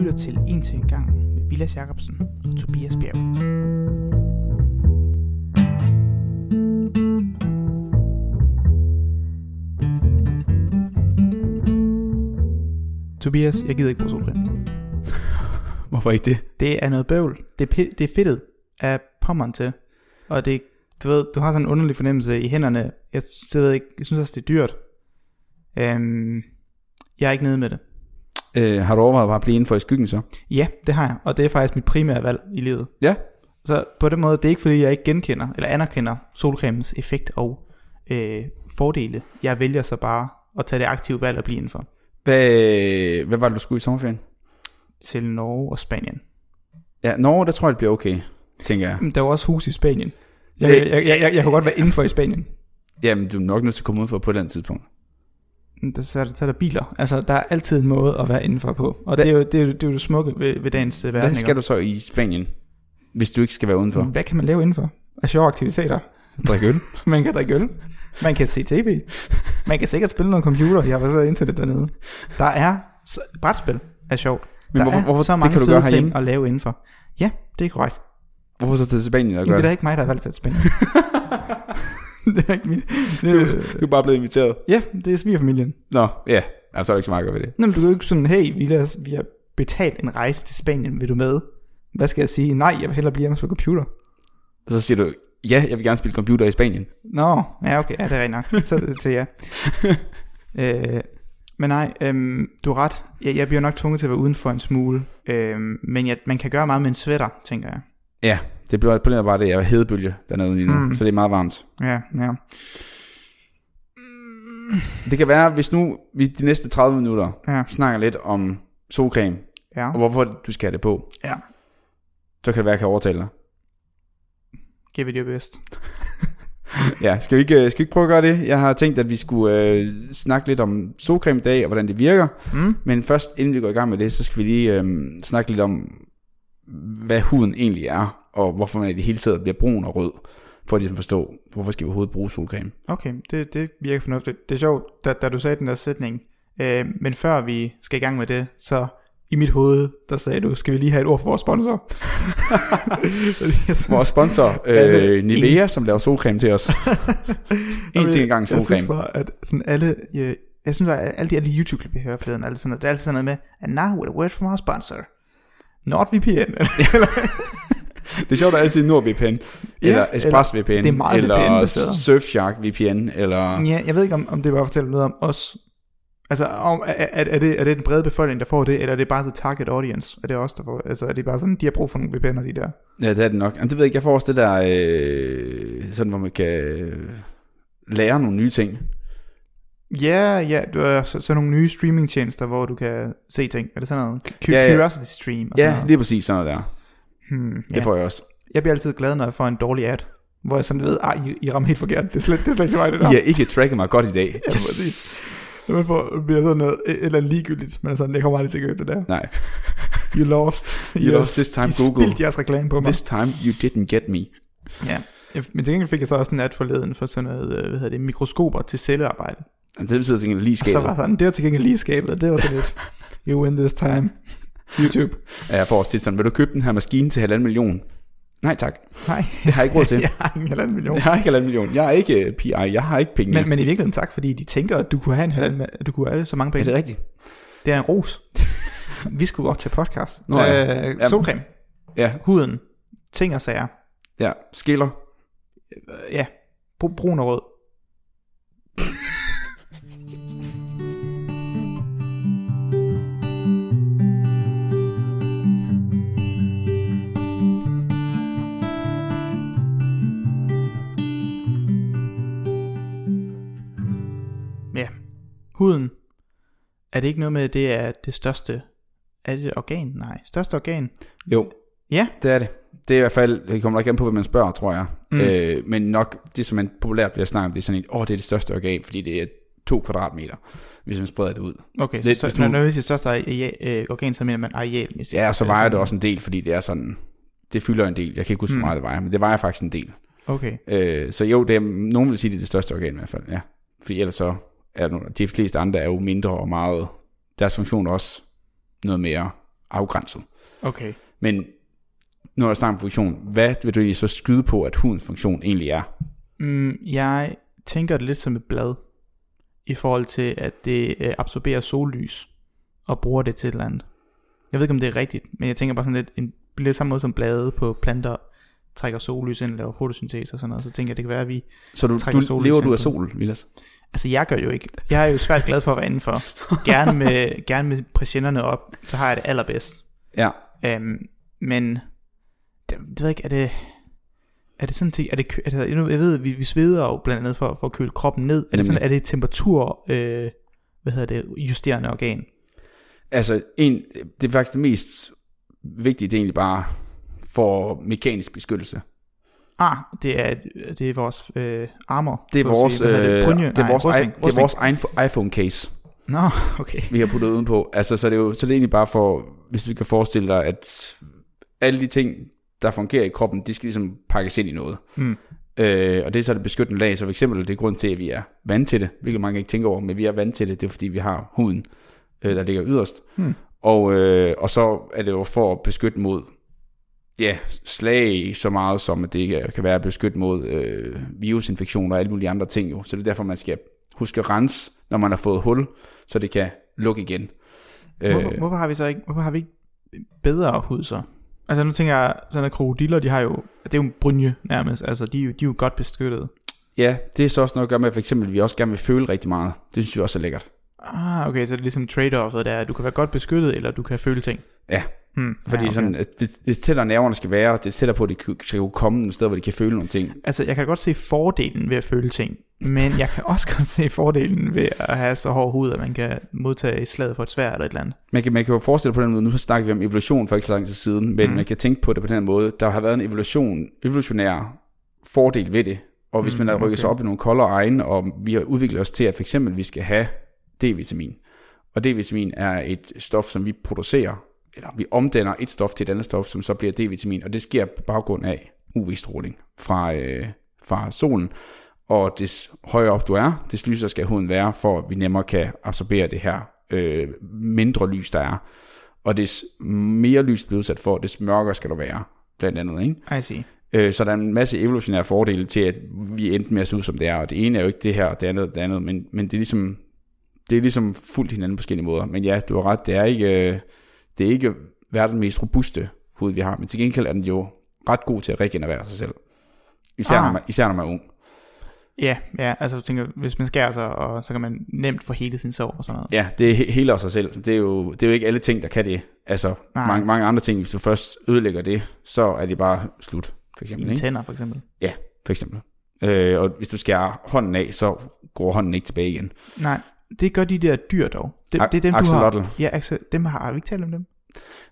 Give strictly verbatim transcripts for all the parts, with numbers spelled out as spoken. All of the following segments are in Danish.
lytter til En til en gang med Villa Jacobsen og Tobias Bjerg. Tobias, jeg gider ikke bruge solcreme. Hvorfor ikke det? Det er noget bøvl. Det er, p- det er fedtet af pommeren til. Og det, du ved, du har sådan en underlig fornemmelse i hænderne. Jeg, jeg, ved ikke, jeg synes også, det er dyrt. Øhm, jeg er ikke nede med det. Øh, har du overvejet bare at blive inden for i skyggen så? Ja, det har jeg, og det er faktisk mit primære valg i livet. Ja. Så på den måde, det er ikke fordi jeg ikke genkender eller anerkender solcremens effekt og øh, fordele. Jeg vælger så bare at tage det aktive valg at blive indenfor. Hvad, hvad var det du skulle i sommerferien? Til Norge og Spanien. Ja, Norge, der tror jeg det bliver okay, tænker jeg. Men der er også hus i Spanien. Jeg, jeg, jeg, jeg, jeg kunne godt være indenfor i Spanien. Jamen du er nok nødt til at komme ud for på et eller andet tidspunkt. Så er der, der biler. Altså der er altid en måde at være indenfor på. Og Hva? det er jo det, er, det, er jo det smukke ved, ved dagens verden. Hvad skal du så i Spanien, hvis du ikke skal være udenfor? Hvad kan man lave indenfor? Er sjove aktiviteter. Drikke øl. Man kan drikke øl. Man kan se tv. Man kan sikkert spille noget computer. Jeg har været så internet dernede. Der er så, brætspil er sjovt. Men der hvorfor, er hvorfor, så mange det kan du fede gøre ting at lave indenfor. Ja, det er korrekt. Hvorfor så til Spanien og gøre det? Det er da ikke mig der har valgt til Spanien. Det er ikke min. Det, du, du er bare blevet inviteret. Ja, det er svigerfamilien. Nå, ja. Altså, så er det ikke så meget godt ved det. Nå, men du kan jo ikke sådan, hey, vi, lader, vi har betalt en rejse til Spanien, vil du med? Hvad skal jeg sige? Nej, jeg vil hellere blive hjemme og spille computer. Og så siger du, ja, jeg vil gerne spille computer i Spanien. Nå, ja, okay, ja, det er rigtigt nok. Så siger jeg. øh, men nej, øh, du er ret. Jeg, jeg bliver nok tvunget til at være udenfor en smule. Øh, men jeg, man kan gøre meget med en sweater, tænker jeg. Ja, det bliver på den bare det, jeg var hedebølge dernede lige nu, mm. så det er meget varmt. Ja, ja. Det kan være, hvis nu vi de næste tredive minutter ja. snakker lidt om solcreme, ja. og hvorfor du skal have det på, ja. så kan det være, at jeg kan overtale dig. Give it your best. Ja, skal vi, ikke, skal vi ikke prøve at gøre det? Jeg har tænkt, at vi skulle øh, snakke lidt om solcreme i dag, og hvordan det virker, mm. men først, inden vi går i gang med det, så skal vi lige øh, snakke lidt om, hvad huden egentlig er, og hvorfor man i det hele taget bliver brun og rød, for at ligesom forstå, hvorfor skal vi overhovedet bruge solcreme. Okay, det, det virker fornuftigt. Det er sjovt, da, da du sagde den der sætning, øh, men før vi skal i gang med det, så i mit hoved, der sagde du, skal vi lige have et ord for vores sponsor? Synes, vores sponsor, øh, Nivea, en... som laver solcreme til os. En ting engang solcreme. Jeg synes bare, at sådan alle... Jeg, jeg synes bare, at alle de, alle de YouTube-klip, jeg hører på det, det er altid sådan noget med, and now with a word from our sponsor. NordVPN. Det er sjovt, der er altid NordVPN, yeah, eller ExpressVPN, eller, eller Surfshark V P N, eller... Ja, jeg ved ikke, om, om det bare fortæller noget om os. Altså, om, er, er, det, er det den brede befolkning, der får det, eller er det bare the target audience? Er det os, der får, altså, er det bare sådan, de har brug for nogle V P N'er, de der? Ja, det er det nok. Jamen, det ved jeg ikke, jeg får også det der, øh, sådan, hvor man kan lære nogle nye ting. Ja, yeah, yeah. Så, så nogle nye streamingtjenester, hvor du kan se ting. Er det sådan noget? Cu- yeah, yeah. Curiosity Stream. Ja, yeah, lige præcis sådan noget der. Hmm, det yeah. får jeg også. Jeg bliver altid glad, når jeg får en dårlig ad, hvor jeg sådan ved, at I, I rammer helt forkert. Det er slet, det er slet ikke mig, det der. I har ikke tracket mig godt i dag. Yes. Når man får, bliver sådan noget, eller ligegyldigt, men sådan, det kommer aldrig til at gøre det der. Nej. You lost. You, you lost this time, I Google. I spildte jeres reklame på mig. This time you didn't get me. Ja. Men til gengæld fik jeg så også en ad forleden for sådan noget, hvad hedder det, mikroskoper til cellearbejde. Og det betyder til gengæld lige skabet. Og så var sådan, det var til gengæld lige skabet, og det var så lidt, you win this time, YouTube. Ja, jeg får også tit sådan, vil du købe den her maskine til halvanden million? Nej tak. Nej. Det har jeg ikke råd til. Jeg har ikke en halvanden million. Jeg har ikke halvanden million. Jeg er ikke P I, jeg har ikke penge. Men, men i virkeligheden tak, fordi de tænker, at du kunne have en halvanden, du kunne have så mange penge. Er det rigtigt? Det er en ros. Vi skulle op til podcast. Nå, ja. øh, Solcreme. Ja. Huden. Ting og sager. Ja. Skiller. Ja. Brun og rød. Huden, er det ikke noget med, at det er det største, er det organ? Nej, største organ? Jo, ja, det er det. Det er i hvert fald, det kommer nok an på, hvad man spørger, tror jeg. Mm. Øh, men nok det, som man populært bliver snakket om, det er sådan et, åh, oh, det er det største organ, fordi det er to kvadratmeter, hvis man spreder det ud. Okay, det, så hvis du, når det største organ, så mener man arealmæssigt. Ja, og så vejer det også en del, fordi det er sådan, det fylder en del. Jeg kan ikke huske, hvor meget det vejer, men det vejer faktisk en del. Okay. Øh, så jo, det er, nogen vil sige, det er det største organ i hvert fald, ja. Fordi ellers så... de fleste andre er jo mindre og meget, deres funktion er også noget mere afgrænset. Okay. Men nu er der snart en funktion. Hvad vil du egentlig så skyde på, at hudens funktion egentlig er? Mm, jeg tænker det lidt som et blad, i forhold til, at det absorberer sollys, og bruger det til et eller andet. Jeg ved ikke, om det er rigtigt, men jeg tænker bare sådan lidt, en, lidt samme måde som blade på planter, trækker sollys ind, laver fotosyntese og sådan noget, så tænker jeg, det kan være, at vi så du, trækker sollys ind. Så lever du af sol, Vilas? Altså, jeg gør jo ikke. Jeg er jo svært glad for at være indenfor. Gerne med, gerne med præsenterne op, så har jeg det allerbedst. Ja. Øhm, men, det, det ved jeg ikke, er det... Er det sådan til, er det, er det, jeg ved, vi, vi sveder jo blandt andet for, for at køle kroppen ned. Er det, sådan, er det temperatur, øh, hvad hedder det, justerende organ? Altså, en, det er faktisk det mest vigtige, det er egentlig bare for mekanisk beskyttelse. Ah, det er, det er vores øh, armor. Det er vores, sige, øh, det? Brynje, det er nej, vores, brustning, brustning. Det er vores egen iPhone-case. Nå, okay. Vi har puttet udenpå. Altså, så det er jo så det er egentlig bare for, hvis du kan forestille dig, at alle de ting, der fungerer i kroppen, de skal ligesom pakkes ind i noget. Mm. Øh, og det er så det beskyttende lag, så for eksempel, det er grund til, at vi er vant til det, hvilket mange ikke tænker over, men vi er vant til det, det er fordi, vi har huden, øh, der ligger yderst. Mm. Og, øh, og så er det jo for at beskytte mod, ja, slag så meget, som at det kan være beskyttet mod øh, virusinfektioner og alle mulige andre ting jo. Så det er derfor, man skal huske at rense, når man har fået hul, så det kan lukke igen. Hvorfor, øh, hvorfor har vi så ikke, hvorfor har vi ikke bedre hud så? Altså nu tænker jeg, sådan at krokodiller, de har jo, det er jo en brynje nærmest, altså de er jo, de er jo godt beskyttet. Ja, det er så også noget at gøre med, at for eksempel vi også gerne vil føle rigtig meget. Det synes jeg også er lækkert. Ah, okay, så det er ligesom trade-offet der, at du kan være godt beskyttet, eller du kan føle ting. Ja, hmm, fordi ja, okay. Sådan, det tættere nerverne skal være, det tættere på, at de skal jo komme nogle steder, hvor de kan føle nogle ting. Altså jeg kan godt se fordelen ved at føle ting, men jeg kan også godt se fordelen ved at have så hård hud, at man kan modtage slaget for et sværd eller et eller andet. Man kan, man kan jo forestille på den måde, nu snakker vi om evolution for ikke så lang tid siden, men mm. man kan tænke på det på den her måde, der har været en evolution, evolutionær fordel ved det, og hvis mm, man har rykket okay. sig op i nogle koldere egne, og vi har udviklet os til, at for eksempel vi skal have D-vitamin, og D-vitamin er et stof, som vi producerer, eller vi omdanner et stof til et andet stof, som så bliver D-vitamin, og det sker på baggrund af U V-stråling fra, øh, fra solen, og des højere op du er, des lysere skal huden være, for at vi nemmere kan absorbere det her øh, mindre lys, der er, og des mere lys bliver udsat for, des mørkere skal du være, blandt andet, ikke? I see. Øh, så der er en masse evolutionære fordele til, at vi endte med at se ud, som det er, og det ene er jo ikke det her, og det andet og det andet, men, men det er ligesom, det er ligesom fuldt hinanden på forskellige måder, men ja, du har ret, det er ikke... Øh, Det er ikke verdens mest robuste hud, vi har, men til gengæld er den jo ret god til at regenerere sig selv. Især, ah. når, man, især når man er ung. Ja, ja, altså du tænker, hvis man skærer sig, og så kan man nemt få hele sin sår og sådan noget. Ja, det er he- hele sig selv. Det er, jo, det er jo ikke alle ting, der kan det. Altså mange, mange andre ting, hvis du først ødelægger det, så er det bare slut. For eksempel, ikke? Tænder for eksempel. Ja, for eksempel. Øh, og hvis du skærer hånden af, så går hånden ikke tilbage igen. Nej. Det gør de der dyr dog. Det, A- det er dem, Axolotl. Du har. Ja, Axolotl. Dem har, har vi ikke talt om dem.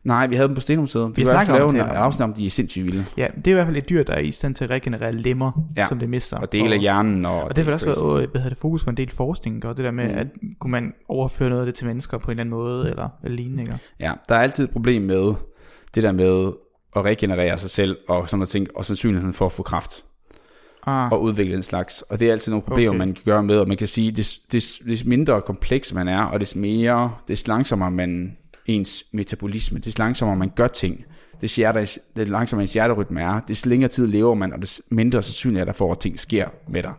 Nej, vi havde dem på Stenumsædet. Vi har lavet en afsnit om, de er sindssygt vilde. Ja, det er i hvert fald et dyr, der er i stand til at regenerere lemmer, ja, som det mister. Og dele af hjernen. Og, og det har også været, hvad hedder det, fokus på en del forskning, og det der med, mm. at kunne man overføre noget af det til mennesker på en eller anden måde, eller, eller lignende. Ja, der er altid et problem med det der med at regenerere sig selv, og sådan at tænke, og sandsynligheden for at få kræft. Ah. og udvikle en slags, og det er altid nogle problemer, okay. man kan gøre med, og man kan sige, des, des, des mindre kompleks man er, og des mere, des langsommere man, ens metabolisme, des langsommere man gør ting, des, hjertes, des langsommere ens hjerterytme er, des længere tid lever man, og des mindre sandsynligt er der for, at ting sker med dig.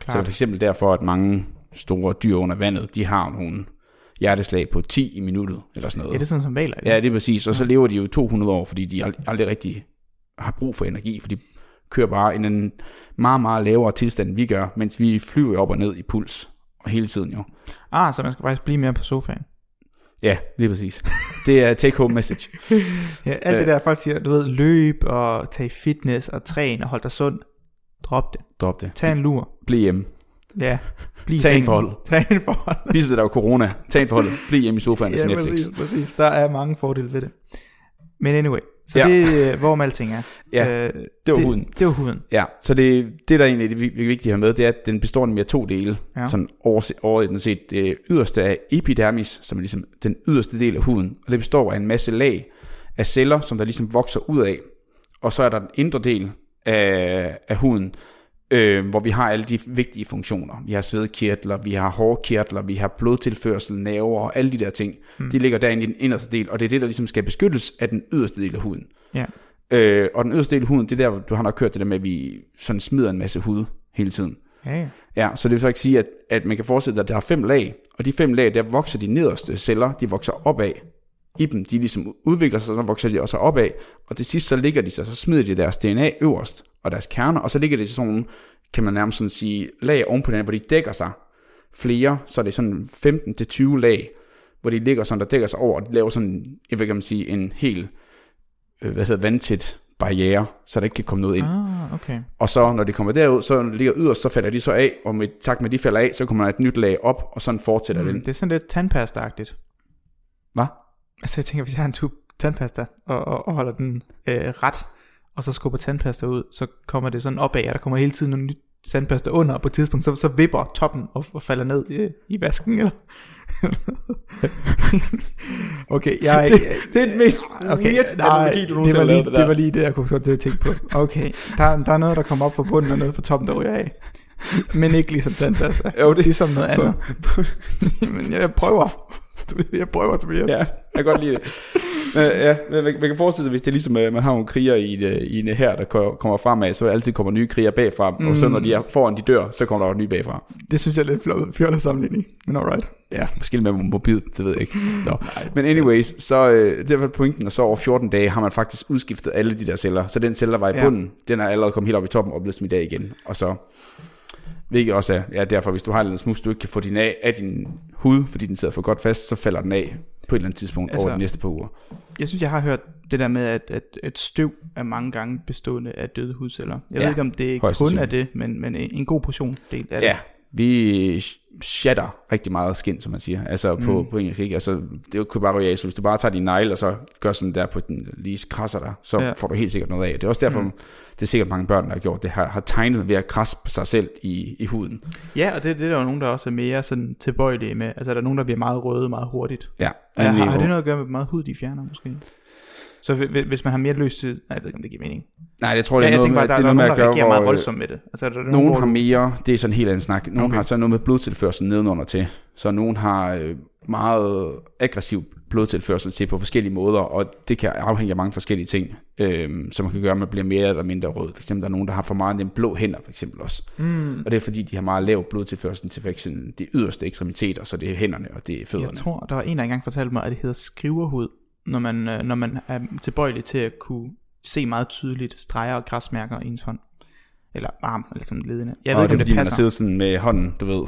Klart. Så for eksempel derfor, at mange store dyr under vandet, de har nogle hjerteslag på ti i minuttet, eller sådan noget. Ja, det er sådan som valer. Ja, det er præcis, og så lever de jo to hundrede år, fordi de ald- aldrig rigtig har brug for energi, fordi kører bare i en meget, meget lavere tilstand, vi gør, mens vi flyver op og ned i puls, og hele tiden jo. Ah, så man skal faktisk blive mere på sofaen. Ja, lige præcis. Det er take-home message. Ja, alt Æh, det der, folk siger, du ved, løb og tag fitness og træn og hold dig sund. Drop det. Drop det. Tag en lur. Bliv hjemme. Ja, bliv tag en forhold. Tag en forhold. Ligesom det der var corona. Tag en forhold. Bliv hjemme i sofaen og ja, Netflix. Præcis, præcis. Der er mange fordele ved det. Men anyway, så ja. det øh, hvorom alting er. Ja, øh, det var det, huden. Det var huden. Ja, så det, det der egentlig er det vigtige her med, det er, at den består af mere to dele. Ja. Sådan overordnet set, det yderste er epidermis, som er ligesom den yderste del af huden. Og det består af en masse lag af celler, som der ligesom vokser ud af. Og så er der den indre del af, af huden, øh, hvor vi har alle de vigtige funktioner. Vi har svedkirtler, vi har hårkirtler, vi har blodtilførsel, nerver og alle de der ting. Mm. De ligger derinde i den inderste del, og det er det, der ligesom skal beskyttes af den yderste del af huden. Yeah. Øh, og den yderste del af huden, det er der, du har nok kørt det der med, at vi sådan smider en masse hud hele tiden. Yeah. Ja, så det vil faktisk sige, at, at man kan forestille sig, at der er fem lag, og de fem lag, der vokser de nederste celler, de vokser opad i dem. De ligesom udvikler sig, så vokser de også opad, og til sidst så ligger de sig, så smider de deres D N A øverst, og deres kerner, og så ligger det sådan, kan man nærmest sådan sige, lag ovenpå den, hvor de dækker sig flere, så er det sådan femten til tyve lag, hvor de ligger sådan, der dækker sig over, og de laver sådan, jeg ved ikke, kan man sige, en hel, hvad hedder, vandtæt barriere, så der ikke kan komme noget ind. Ah, okay. Og så når det kommer derud, så når det ligger yderst, så falder de så af, og med takt med de falder af, så kommer der et nyt lag op, og sådan fortsætter mm, den. Det er sådan lidt tandpasta-agtigt. Hvad? Altså jeg tænker, hvis jeg har en tube tandpasta, og, og, og holder den øh, ret, og så skubber tandpasta ud, så kommer det sådan opad, og der kommer hele tiden nogle nyt tandpasta under, og på et tidspunkt, så, så vipper toppen og, og falder ned øh, i vasken, eller... Okay, jeg er ikke, det, det er den mest okay, weird analogi, du nogensinde har lavet det der. Det var lige det, jeg kunne godt tænke på. Okay, der, der er noget, der kommer op fra bunden, og noget fra toppen, der ryger af. Men ikke ligesom tandpasta. Jo, det er ligesom noget andet. Men jeg prøver. Jeg prøver, Tobias. Ja, jeg kan godt lide det. Men, ja, man, man kan forestille sig, hvis det er ligesom, man har nogle kriger i en, i en her, der kommer fremad, så altid kommer nye kriger bagfra, mm. og så når de er foran de dør, så kommer der nye bagfra. Det synes jeg er lidt flot, fjollet sammenligning, men alright. Ja, måske med mobil, det ved jeg ikke. No. Men anyways, så øh, det var pointen, og så over fjorten dage har man faktisk udskiftet alle de der celler, så den celler, der var i bunden, ja. Den er allerede kommet helt op i toppen og blevet smidt af igen, og så... Hvilket også er, ja, derfor, hvis du har en eller anden smuds, du ikke kan få din af af din hud, fordi den sidder for godt fast, så falder den af på et eller andet tidspunkt altså, over de næste par uger. Jeg synes, jeg har hørt det der med, at, at, at støv er mange gange bestående af døde hudceller. Jeg ja, ved ikke, om det kun er det, men, men en god portion del af det. Ja, vi shatter rigtig meget skin, som man siger, altså på, mm. på engelsk, ikke? Altså, det kunne bare ryge af, så hvis du bare tager din negle, og så gør sådan der på den, lige krasser der, så ja. Får du helt sikkert noget af. Det er også derfor, mm. det er sikkert mange børn, der har gjort det, har, har tegnet ved at krasse sig selv i, i huden. Ja, og det, det er der jo nogen, der også er mere sådan tilbøjelige med, altså der er nogen, der bliver meget røde meget hurtigt. Ja. Altså, har, har det noget at gøre med meget hud, de fjerner måske? Så hvis man har mere lyst til... Nej, jeg ved ikke, om det giver mening. Nej, jeg tror, det er ja, noget med... Jeg tænker bare, der er, er nogen, der reagerer meget voldsomt med det. Altså, er der nogen, nogen har mere... Det er sådan en helt anden snak. Nogen okay. har så noget med blodtilførsel nedenunder til. Så nogen har meget aggressiv blodtilførsel til på forskellige måder, og det kan afhænge af mange forskellige ting, øhm, som man kan gøre, at man bliver mere eller mindre rød. For eksempel, der er nogen, der har for meget den blå hænder, for eksempel også. Mm. Og det er fordi, de har meget lav blodtilførsel til for eksempel de yderste ekstremiteter, så det er hænderne og det er fødderne. Jeg tror, der var en, der engang fortalte mig, at det hedder skriverhud. Når man, når man er tilbøjelig til at kunne se meget tydeligt streger og græsmærker i ens hånd. Eller arm, eller sådan ledende. Jeg ved og ikke, om det, det passer. Det er fordi, man har siddet sådan med hånden, du ved,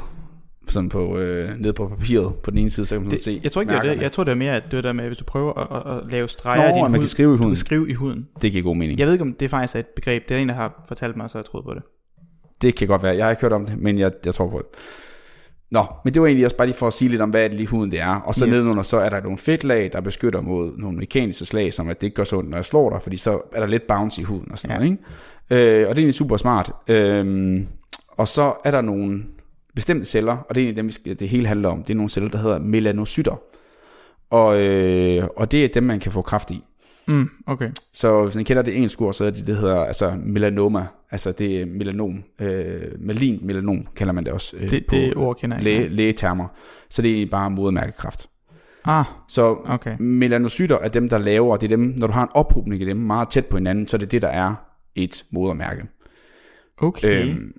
sådan på, øh, nede på papiret på den ene side, så kan man det, se jeg tror ikke mærkerne. Det er det. Jeg tror, det er mere, at det er der med, hvis du prøver at, at, at lave streger i din man hud, kan skrive i huden. Du kan skrive i huden. Det giver god mening. Jeg ved ikke, om det faktisk er et begreb. Det er en, der har fortalt mig, så jeg troede på det. Det kan godt være. Jeg har ikke hørt om det, men jeg, jeg tror på det. Nå, men det var egentlig også bare lige for at sige lidt om, hvad det lige huden det er. Og så yes. nedenunder, så er der nogle fedtlag, der beskytter mod nogle mekaniske slag, som at det ikke gør så ondt, når jeg slår dig, fordi så er der lidt bounce i huden og sådan ja. Noget, ikke? Øh, og det er egentlig super smart. Øh, og så er der nogle bestemte celler, og det er egentlig dem, det hele handler om. Det er nogle celler, der hedder melanocytter. Og, øh, og det er dem, man kan få kræft i. Mm, okay. Så hvis man kender det engelske ord, så er det, det hedder altså melanoma. Altså det er melanom, øh, malignt melanom kalder man det også øh, det, på det ord kender jeg læge, lægetermer. Så det er bare modermærkekræft. Ah, så okay. melanocyter er dem der laver, det er dem, når du har en ophobning af dem meget tæt på hinanden, så er det det der er et modermærke. Okay. Øhm,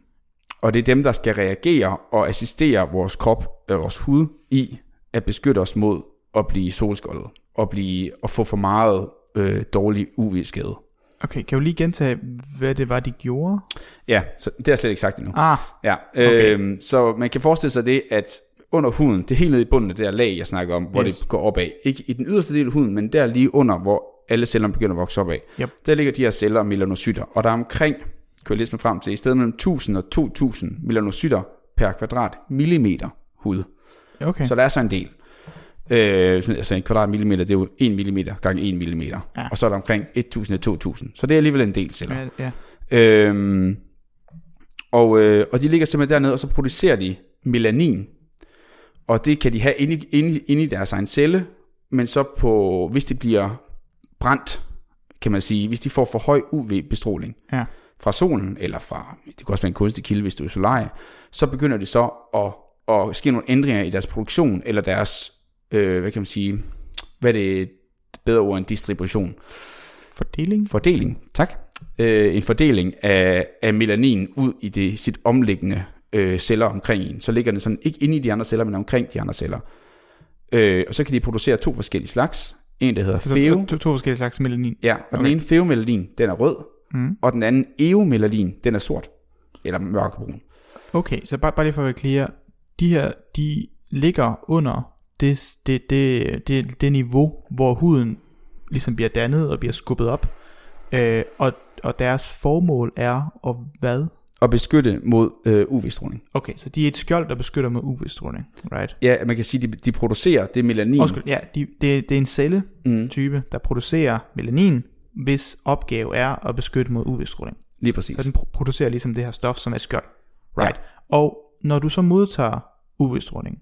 og det er dem der skal reagere og assistere vores krop, øh, vores hud i at beskytte os mod at blive solskoldet og blive og få for meget Øh, dårlig U V-skade. Okay, kan du lige gentage, hvad det var, de gjorde? Ja, så det har jeg slet ikke sagt endnu. Ah, ja, øh, okay. Så man kan forestille sig det, at under huden, det er helt nede i bunden af det der lag, jeg snakker om, hvor yes. det går opad. Ikke i den yderste del af huden, men der lige under, hvor alle cellerne begynder at vokse opad. Yep. Der ligger de her celler og melanocytter, og der er omkring, kører lidt med frem til, i stedet mellem tusind og to tusind melanocytter per kvadratmillimeter hud. Okay. Så der er så en del. Øh, altså en kvadratmillimeter, det er jo en millimeter gange en millimeter, ja. Og så er der omkring tusind til to tusind, så det er alligevel en del celler. Ja, ja. Øhm, og, øh, og de ligger simpelthen dernede, og så producerer de melanin, og det kan de have inde, inde, inde i deres egen celle, men så på, hvis de bliver brændt, kan man sige, hvis de får for høj U V-bestråling, ja. fra solen, eller fra, det kan også være en kunstig kilde, hvis du er solarie, så begynder det så at, at ske nogle ændringer i deres produktion, eller deres, øh, hvad kan man sige, hvad det er bedre ord end distribution? Fordeling. Fordeling, tak. Øh, en fordeling af, af melanin ud i det, sit omliggende øh, celler omkring en. Så ligger den sådan ikke inde i de andre celler, men omkring de andre celler. Øh, og så kan de producere to forskellige slags. En, der hedder feo. To, to forskellige slags melanin. Ja, og okay. Den ene feomelanin, den er rød, mm. og den anden eomelanin, den er sort, eller mørkebrun. Okay, så bare, bare lige for at være clear, de her, de ligger under det, det, det, det, det niveau, hvor huden ligesom bliver dannet og bliver skubbet op, øh, og, og deres formål er at hvad? At beskytte mod øh, U V-stråling. Okay, så de er et skjold, der beskytter mod U V-stråling, right? Ja, man kan sige, de, de producerer det melanin. Undskyld, ja, de, det, det er en celletype, mm. der producerer melanin, hvis opgave er at beskytte mod U V-stråling. Lige præcis. Så den pro- producerer ligesom det her stof, som er skjold, right? Ja. Og når du så modtager U V-stråling,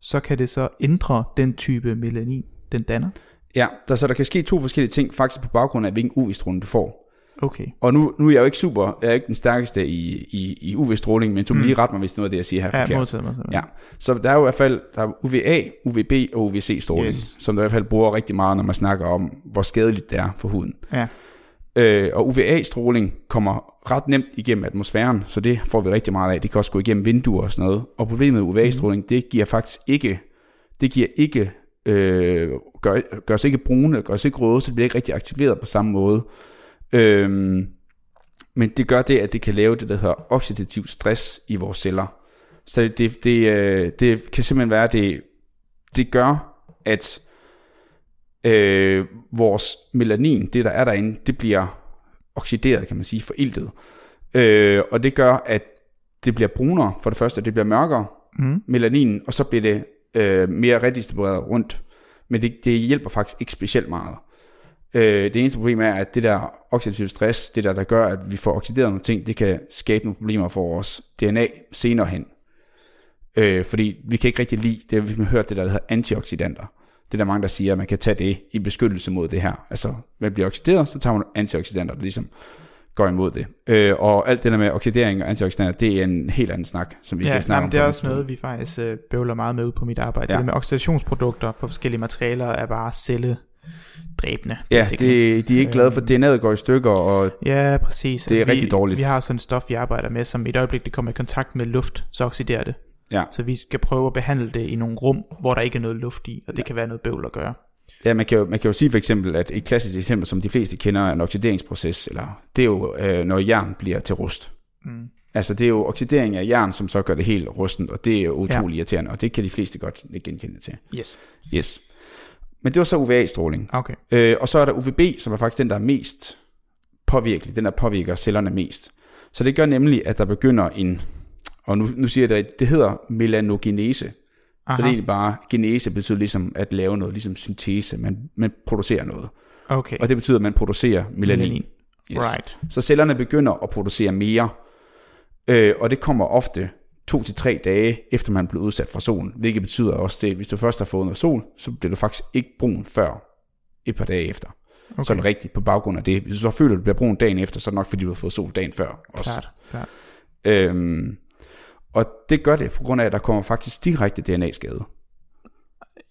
så kan det så ændre den type melanin, den danner. Ja, der, så der kan ske to forskellige ting, faktisk på baggrund af, hvilken U V-stråling du får. Okay. Og nu, nu er jeg jo ikke super, jeg er ikke den stærkeste i, i, i U V-stråling, men du må mm. lige rette mig, hvis noget af det, jeg siger her er forkert. Ja, modtaget. Ja. Så der er jo i hvert fald der er U V A, U V B og U V C-stråling, yes. som der i hvert fald bruger rigtig meget, når man snakker om, hvor skadeligt det er for huden. Ja. Øh, og U V A-stråling kommer ret nemt igennem atmosfæren, så det får vi rigtig meget af. Det kan også gå igennem vinduer og sådan noget. Og problemet med U V A-stråling, mm. det giver faktisk ikke, det giver ikke, øh, gør, gør sig ikke brune, gør sig ikke røde, så det bliver ikke rigtig aktiveret på samme måde. Øhm, men det gør det, at det kan lave det, der hedder oxidativ stress i vores celler. Så det, det, det, det kan simpelthen være, at det, det gør, at øh, vores melanin, det der er derinde, det bliver oxideret, kan man sige, forældet. Øh, og det gør, at det bliver brunere for det første, og det bliver mørkere, mm. melaninen, og så bliver det øh, mere redistribueret rundt. Men det, det hjælper faktisk ikke specielt meget. Det eneste problem er, at det der oxidativ stress, det der, der gør, at vi får oxideret nogle ting, det kan skabe nogle problemer for vores D N A senere hen. Øh, fordi vi kan ikke rigtig lide, det har vi hørt, det der, der hedder antioxidanter. Det er der mange, der siger, at man kan tage det i beskyttelse mod det her. Altså, man bliver oxideret, så tager man antioxidanter, der ligesom går imod det. Øh, og alt det der med oxidering og antioxidanter, det er en helt anden snak, som vi ja, kan snakke jamen, om. Ja, det er også noget, vi faktisk bøvler meget med ud på mit arbejde. Ja. Det med oxidationsprodukter på forskellige materialer er bare celle... dræbende. Ja, det, de er ikke glade for, at D N A'et går i stykker, og ja, præcis. Det er altså, rigtig vi, dårligt. Vi har sådan et stof, vi arbejder med, som i et øjeblik, det kommer i kontakt med luft, så oxiderer det. Ja. Så vi skal prøve at behandle det i nogle rum, hvor der ikke er noget luft i, og det ja. Kan være noget bøvl at gøre. Ja, man kan jo, man kan jo sige for eksempel, at et klassisk eksempel, som de fleste kender, er en oxideringsproces, eller det er jo, øh, når jern bliver til rust. Mm. Altså, det er jo oxidering af jern, som så gør det helt rustent, og det er jo utrolig ja. Irriterende, og det kan de fleste godt genkende til. Yes. Yes. Men det var så U V A-stråling. Okay. Øh, og så er der U V B, som er faktisk den, der er mest påvirkelig. Den, der påvirker cellerne mest. Så det gør nemlig, at der begynder en... Og nu, nu siger jeg det, det hedder melanogenese. Aha. Så det er egentlig bare... Genese betyder ligesom at lave noget, ligesom syntese. Man, man producerer noget. Okay. Og det betyder, at man producerer melanin. melanin. Yes. Right. Så cellerne begynder at producere mere. Øh, og det kommer ofte... to til tre dage, efter man bliver udsat fra solen. Hvilket betyder også, at hvis du først har fået noget sol, så bliver du faktisk ikke brun før et par dage efter. Okay. Sådan rigtigt på baggrund af det. Hvis du så føler, at du bliver brun dagen efter, så er det nok, fordi du har fået sol dagen før også. Klart, klart. Øhm, og det gør det, på grund af, at der kommer faktisk direkte D N A-skade.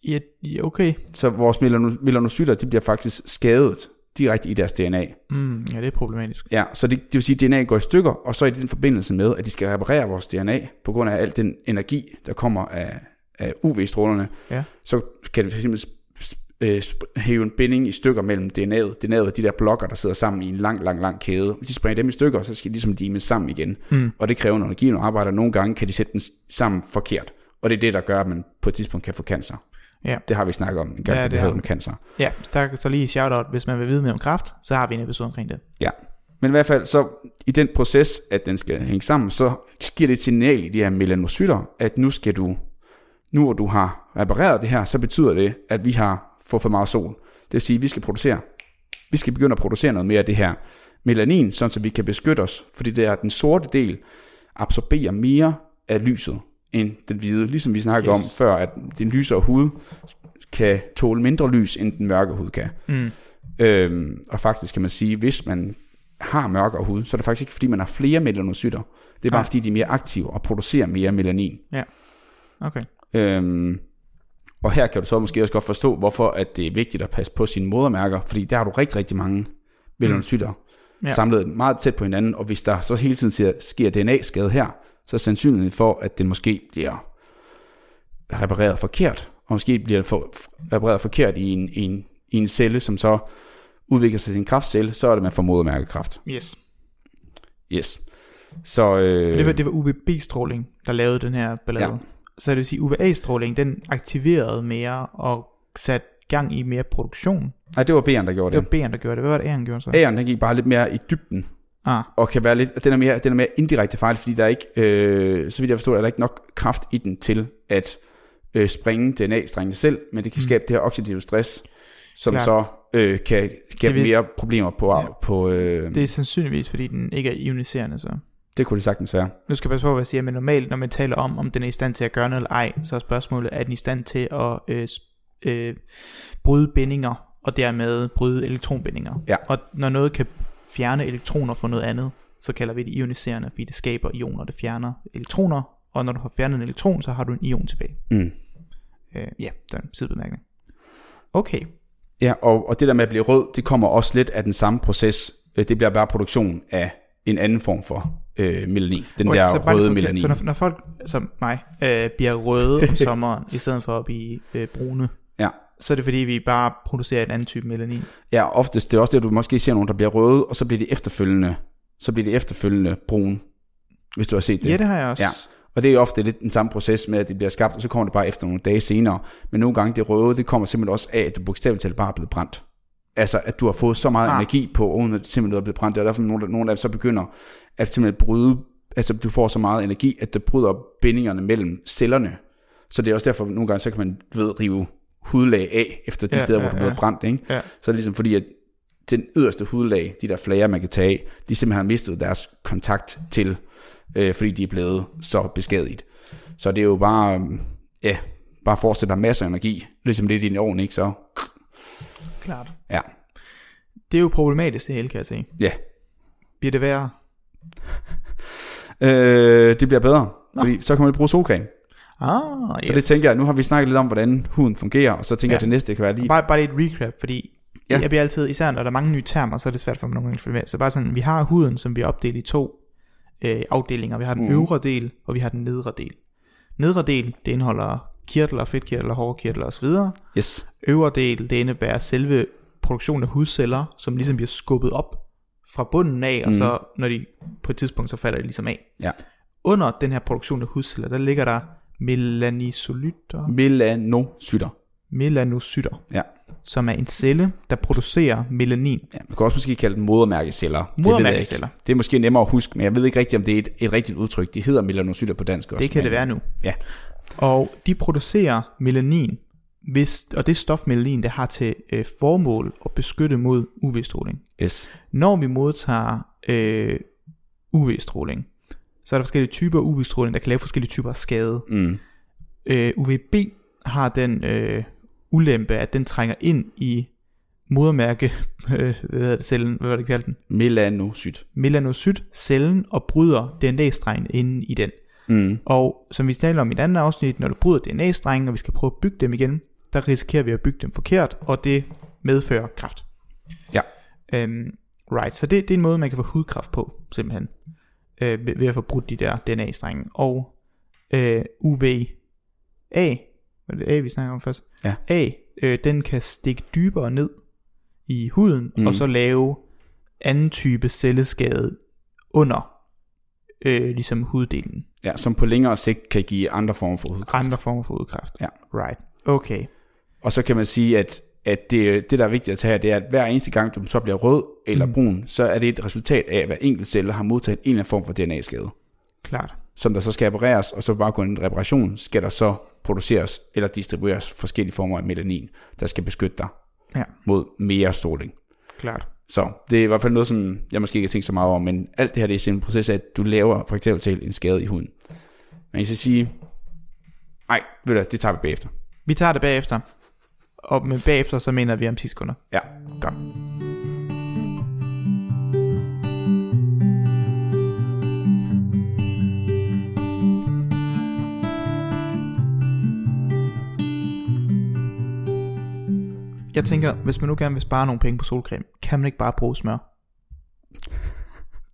Ja, okay. Så vores melanocytter, de bliver faktisk skadet direkte i deres D N A. Mm, ja, det er problematisk. Ja, så det, det vil sige, at D N A går i stykker, og så i den forbindelse med, at de skal reparere vores D N A, på grund af al den energi, der kommer af, af U V-strålerne, ja. Så kan det simpelthen hæve en binding i stykker mellem D N A'et. D N A'et er de der blokker, der sidder sammen i en lang, lang, lang kæde. Hvis de springer dem i stykker, så skal de ligesom limes sammen igen. Mm. Og det kræver noget energi, når man arbejder. Nogle gange kan de sætte dem sammen forkert. Og det er det, der gør, at man på et tidspunkt kan få cancer. Ja. Det har vi snakket om en gang, ja, det, det hedder om cancer. Ja, så, så lige shout-out, hvis man vil vide mere om kræft, så har vi en episode omkring det. Ja, men i hvert fald så i den proces, at den skal hænge sammen, så giver det et signal i de her melanocytter, at nu skal du, nu hvor du har repareret det her, så betyder det, at vi har fået for meget sol. Det vil sige, at vi skal producere, vi skal begynde at producere noget mere af det her melanin, sådan så vi kan beskytte os, fordi det er den sorte del absorberer mere af lyset end den hvide, ligesom vi snakkede yes. om før, at den lysere hud kan tåle mindre lys, end den mørke hud kan. Mm. Øhm, og faktisk kan man sige, hvis man har mørkere hud, så er det faktisk ikke fordi man har flere melanocytter. Det er bare ja. fordi de er mere aktive og producerer mere melanin. Ja. Okay. Øhm, og her kan du så måske også godt forstå, hvorfor at det er vigtigt at passe på sine modermærker, fordi der har du rigtig, rigtig mange melanocytter mm. ja. samlet meget tæt på hinanden, og hvis der så hele tiden sker D N A-skade her, så er sandsynligheden for, at den måske bliver repareret forkert, og måske bliver for, repareret forkert i en, i, en, i en celle, som så udvikler sig til en kræftcelle, så er det, man får modermærkekræft. Yes. Yes. Så, øh... det, var, det var U V B-stråling, der lavede den her ballade. Ja. Så det vil sige, U V A-stråling, den aktiverede mere og satte gang i mere produktion. Nej, det var B'eren, der gjorde det. Det var B'eren, der gjorde det. Hvad var det, A'eren gjorde så? A'eren, den gik bare lidt mere i dybden. Ah. Og kan være lidt, den er mere, den er mere indirekte fejl, fordi der er ikke, øh, så vidt jeg forstår, er der ikke nok kraft i den til at øh, springe D N A-strengene selv, men det kan skabe mm. det her oxidative stress, som Klart. så øh, kan skabe vil... mere problemer på... Ja. på øh... Det er sandsynligvis, fordi den ikke er ioniserende, så... Det kunne det sagtens være. Nu skal jeg passe på, hvad jeg siger, men normalt, når man taler om, om den er i stand til at gøre noget eller ej, så er spørgsmålet, er den i stand til at øh, øh, bryde bindinger, og dermed bryde elektronbindinger. Ja. Og når noget kan fjerne elektroner fra noget andet, så kalder vi det ioniserende, fordi det skaber ioner, det fjerner elektroner, og når du har fjernet en elektron, så har du en ion tilbage. Mm. Øh, ja, det er en sidebemærkning. Okay. Ja, og, og det der med at blive rød, det kommer også lidt af den samme proces. Det bliver bare produktion af en anden form for øh, melanin, den okay, der røde forklæd. melanin. Så når, når folk som mig øh, bliver røde om sommeren, i stedet for at blive øh, brune, ja. så er det fordi, vi bare producerer en anden type melanin. Ja, oftest. Det er også det, du måske ser nogen, der bliver røde, og så bliver de efterfølgende, så bliver de efterfølgende brune, hvis du har set det. Ja, det har jeg også. Ja. Og det er ofte lidt den samme proces med, at det bliver skabt, og så kommer det bare efter nogle dage senere. Men nogle gange det røde, det kommer simpelthen også af, at du bogstaveligt talt bare er blevet brændt. Altså, at du har fået så meget ah. energi på, uden at det simpelthen er blevet brændt. Det er derfor, nogle, nogle af dem så begynder at simpelthen bryde, altså du får så meget energi, at det bryder bindingerne mellem cellerne. Så det er også derfor, nogle gange, så kan man ved rive hudlag af, efter de ja, steder, ja, hvor du er blevet ja. brændt. Ikke? Ja. Så er det ligesom fordi, at den yderste hudlag, de der flager, man kan tage af, de simpelthen har mistet deres kontakt til, øh, fordi de er blevet så beskadiget. Så det er jo bare, øh, ja, bare forestil dig masser af energi, ligesom det er din ovn, ikke så... Klart. Ja. Det er jo problematisk det hele, kan jeg sige. Ja. Bliver det værre? øh, det bliver bedre, Nå. fordi så kan man bruge solcreme. Ah, yes. Så det tænker jeg, nu har vi snakket lidt om, hvordan huden fungerer, og så tænker ja. jeg, at det næste kan være lige... Bare, bare et recap, fordi ja. jeg bliver altid, især når der er mange nye termer, så er det svært for mig nogle gange at følge med. Så bare sådan, vi har huden, som vi er opdelt i to øh, afdelinger. Vi har den mm. øvre del, og vi har den nedre del. Nedre del, det indeholder... kirtler, fedtkirtler, hårkirtler osv. Yes. Øvre del, det indebærer selve produktionen af hudceller, som ligesom bliver skubbet op fra bunden af, mm. og så når de på et tidspunkt, så falder de ligesom af. Ja. Under den her produktion af hudceller, der ligger der melanisolytter. Melanocytter. Melanocytter. Ja. Som er en celle, der producerer melanin. Ja, man kan også måske kalde den modermærkeceller. Modermærkeceller. Det, det er måske nemmere at huske, men jeg ved ikke rigtigt, om det er et, et rigtigt udtryk. De hedder melanocytter på dansk også. Det kan det være nu. Ja. Og de producerer melanin, hvis, og det stof melanin, der har til øh, formål at beskytte mod U V-stråling. Yes. Når vi modtager øh, U V-stråling, så er der forskellige typer U V-stråling, der kan lave forskellige typer af skade. Mm. Øh, U V B har den øh, ulempe, at den trænger ind i modermærke, øh, hvad hedder det, cellen, hvad var det kaldt den? Melanocyt. Melanocyt, cellen, og bryder D N A-strengen inde i den. Mm. Og som vi taler om i et andet afsnit, når du bryder D N A-strengen, og vi skal prøve at bygge dem igen, der risikerer vi at bygge dem forkert, og det medfører kræft. Ja. Øhm, right, så det, det er en måde, man kan få hudkræft på, simpelthen, øh, ved, ved at få brudt de der D N A-strenge. Og øh, U V A, var det A, vi snakker om først? Ja. A, øh, den kan stikke dybere ned i huden, mm. og så lave anden type celleskade under øh, ligesom huddelen. Ja, som på længere sigt kan give andre former for hudkræft. Andre former for hudkræft. Ja. Right. Okay. Og så kan man sige, at, at det, det, der er vigtigt at tage her, det er, at hver eneste gang, du så bliver rød eller mm. brun, så er det et resultat af, at hver enkelt celle har modtaget en eller anden form for D N A-skade. Klart. Som der så skal repareres, og så bare kun en reparation, skal der så produceres eller distribueres forskellige former af melanin, der skal beskytte dig ja. mod mere stråling. Klart. Så det er i hvert fald noget, som jeg måske ikke har tænkt så meget over, men alt det her, det er simpelthen en proces af, at du laver for eksempel til en skade i huden. Man kan så sige, nej, ved du, det tager vi bagefter. Vi tager det bagefter, og med bagefter, så mener vi om ti sekunder. Ja. Godt. Jeg tænker, hvis man nu gerne vil spare nogle penge på solcreme, kan man ikke bare bruge smør?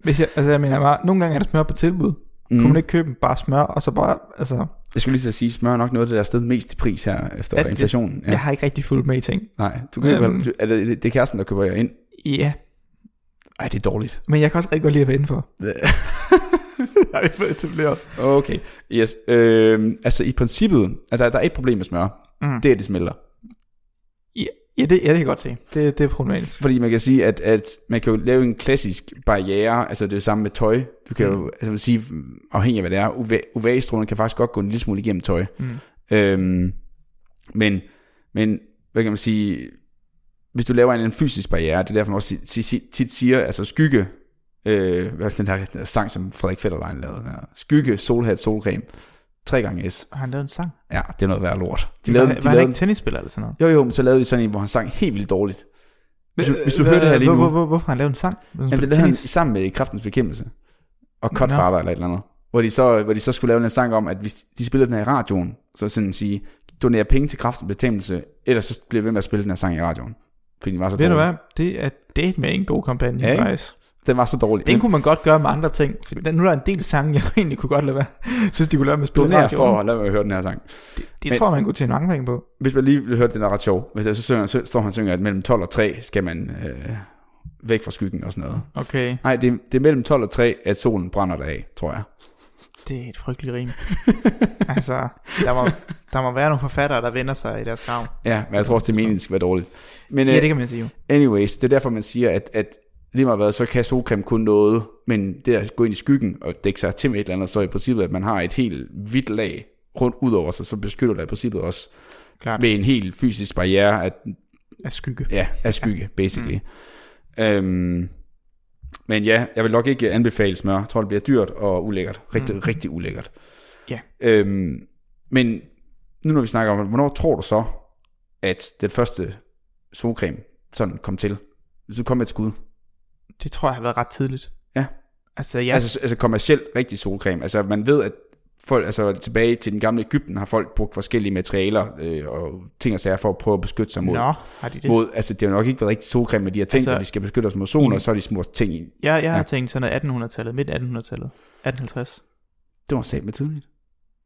Hvis jeg, altså jeg mener bare, nogle gange er der smør på tilbud. Mm. Kunne man ikke købe bare smør, og så bare, altså... Jeg skulle lige så sige, smør er nok noget af det, der er steget mest i pris her efter at, inflationen. Ja. Jeg har ikke rigtig fulgt med i ting. Nej, du kan øhm, vel, er det, det er kæresten, der køber jer ind? Ja. Ej, det er dårligt. Men jeg kan også rigtig godt lide at være indenfor. Nej, vi får etableret. Okay, yes. Øh, altså i princippet, at der, der er et problem med smør. Mm. Det er, det smelter. Ja, det, ja, det kan jeg godt se. Det, det er problematisk. Fordi man kan sige, at, at man kan jo lave en klassisk barriere, altså det er jo samme med tøj. Du kan jo mm. altså sige, afhængig af hvad det er, U V-strålen kan faktisk godt gå en lille smule igennem tøj. Mm. Øhm, men, men, hvad kan man sige, hvis du laver en, en fysisk barriere, det er derfor man også tit siger, altså skygge, øh, hvad er den her sang, som Frederik Fetterlein lavede, der, skygge, solhat, solcreme. Tre gange S. Og han lavede en sang? Ja, det er noget værd lort. De lavede, var de var lavede... han ikke tennisspiller eller sådan noget? Jo jo, men så lavede de sådan en, hvor han sang helt vildt dårligt. Hvis, hvis du hørte det her lige nu. Hvor, hvor, hvorfor han lavede en sang? Jamen det lavede han sammen med Kræftens Bekæmpelse. Og Cutfather no. eller et eller andet. Hvor de, så, hvor de så skulle lave en sang om, at hvis de spillede den her i radioen, så sådan at sige, donerer penge til Kræftens Bekæmpelse, ellers så bliver vi ved med at spille den her sang i radioen. Fordi den var så dårlig. Ved du hvad? Det er det med en god kampagne, ja, faktisk. Den var så dårlig. Den kunne man godt gøre med andre ting. Nu er der en del sange, jeg egentlig kunne godt lade være. Jeg synes, de kunne lade med at spille den her for at lade mig høre den her sang. Det, det men, tror man kunne tjene mange penge på. Hvis man lige vil høre den her ret sjov. Hvis jeg så synger, så står han og synger, at mellem tolv og tre skal man øh, væk fra skyggen og sådan noget. Okay. Nej, det, det er mellem tolv og tre, at solen brænder dig af, tror jeg. Det er et frygteligt rim. Altså, der må, der må være nogle forfattere, der vender sig i deres grav. Ja, men jeg tror også, det er meningen, det skal være dårligt. Men, øh, ja, det kan man sige jo. Anyways, det er derfor, man siger, at... at lige meget hvad, så kan solcreme kun noget, men det at gå ind i skyggen og dække sig til med et eller andet, så i princippet, at man har et helt hvidt lag rundt ud over sig, så beskytter det i princippet også. Klart. Med en helt fysisk barriere af, af skygge. Ja, af skygge, ja. Basically. Mm. Øhm, men ja, jeg vil nok ikke anbefale smør. Jeg tror, det bliver dyrt og ulækkert. Rigtig, mm. rigtig ulækkert. Ja. Yeah. Øhm, men nu når vi snakker om, hvornår tror du så, at den første solcreme sådan kom til? Hvis du kom med et skud. Det tror jeg har været ret tidligt. Ja. Altså, ja. altså, altså kommercielt rigtig solcreme. Altså man ved, at folk, altså tilbage til den gamle Egypten, har folk brugt forskellige materialer øh, og ting og sager for at prøve at beskytte sig mod. Nå, har de det? Mod, altså det har nok ikke været rigtig solcreme, men de har tænkt, altså, at vi skal beskytte os mod solen, mm. og så er de små ting i. Ja, jeg har ja. tænkt sådan noget attenhundredetallet, midt attenhundredetallet, atten halvtreds. Det var sat med tidligt.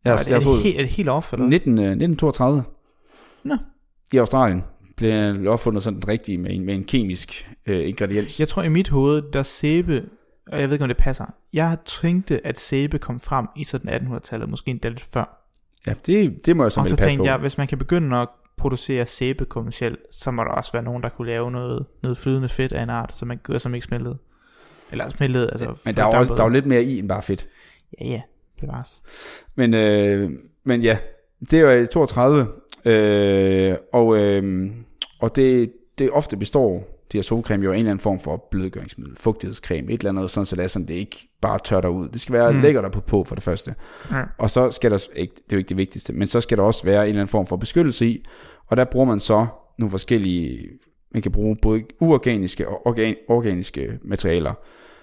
Jeg, Nå, er, det, jeg, jeg er, det helt, er det helt off, eller? nitten toogtredive. Nå. I Australien. Blev opfundet sådan den rigtige med en, med en kemisk øh, ingrediens. Jeg tror i mit hoved, der sæbe, og jeg ved ikke om det passer, jeg tænkte, at sæbe kom frem i sådan attenhundredetallet, måske endda lidt før. Ja, det, det må jeg så passe på. Og så tænkte jeg, hvis man kan begynde at producere sæbe kommercielt, så må der også være nogen, der kunne lave noget, noget flydende fedt af en art, som man gør, som ikke smeltede. Eller smeltede, altså... Ja, men der er jo der lidt mere i, end bare fedt. Ja, ja, det var også. Men, øh, men ja, det var i toogtredive, øh, og... Øh, Og det, det ofte består, de her solcreme, jo en eller anden form for blødgøringsmiddel, fugtighedscreme, et eller andet, sådan så det er sådan, det ikke bare tørrer derud. Det skal være mm. lækkert at putte på for det første. Mm. Og så skal der, ikke, det er jo ikke det vigtigste, men så skal der også være en eller anden form for beskyttelse i, og der bruger man så nogle forskellige, man kan bruge både uorganiske og organ, organiske materialer.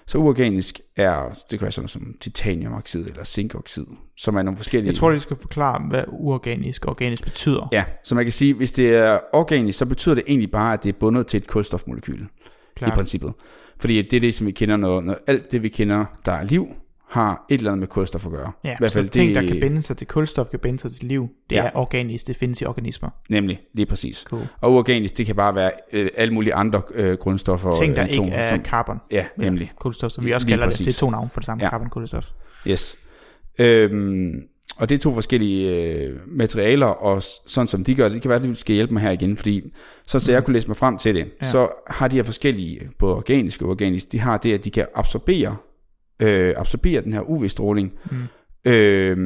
Så uorganisk er, det kan være sådan som titaniumoxid eller zinkoxid, som er nogle forskellige... Jeg tror, de skal forklare, hvad uorganisk og organisk betyder. Ja, så man kan sige, hvis det er organisk, så betyder det egentlig bare, at det er bundet til et kulstofmolekyle. Klar. I princippet. Fordi det er det, som vi kender, når, når alt det, vi kender, der er liv, har et eller andet med kulstof at gøre. Ja, i hvert fald så ting, det, der kan binde sig til kulstof, kan binde sig til liv. Det ja. er organisk, det findes i organismer. Nemlig, lige præcis. Cool. Og uorganisk, det kan bare være øh, alle mulige andre øh, grundstoffer. Ting, der atomer, ikke er som, karbon. Ja, nemlig. Ja, kulstof, som vi også lige kalder præcis. Det. Det er to navn for det samme, ja. Karbon-kulstof. Yes. Øhm, og det er to forskellige øh, materialer, og sådan som de gør det, kan være, at de skal hjælpe mig her igen, fordi sådan, så jeg kunne læse mig frem til det, ja. Så har de her forskellige, både organiske og uorganiske, de har det, at de kan absorbere Øh, absorberer den her U V-stråling mm. øh,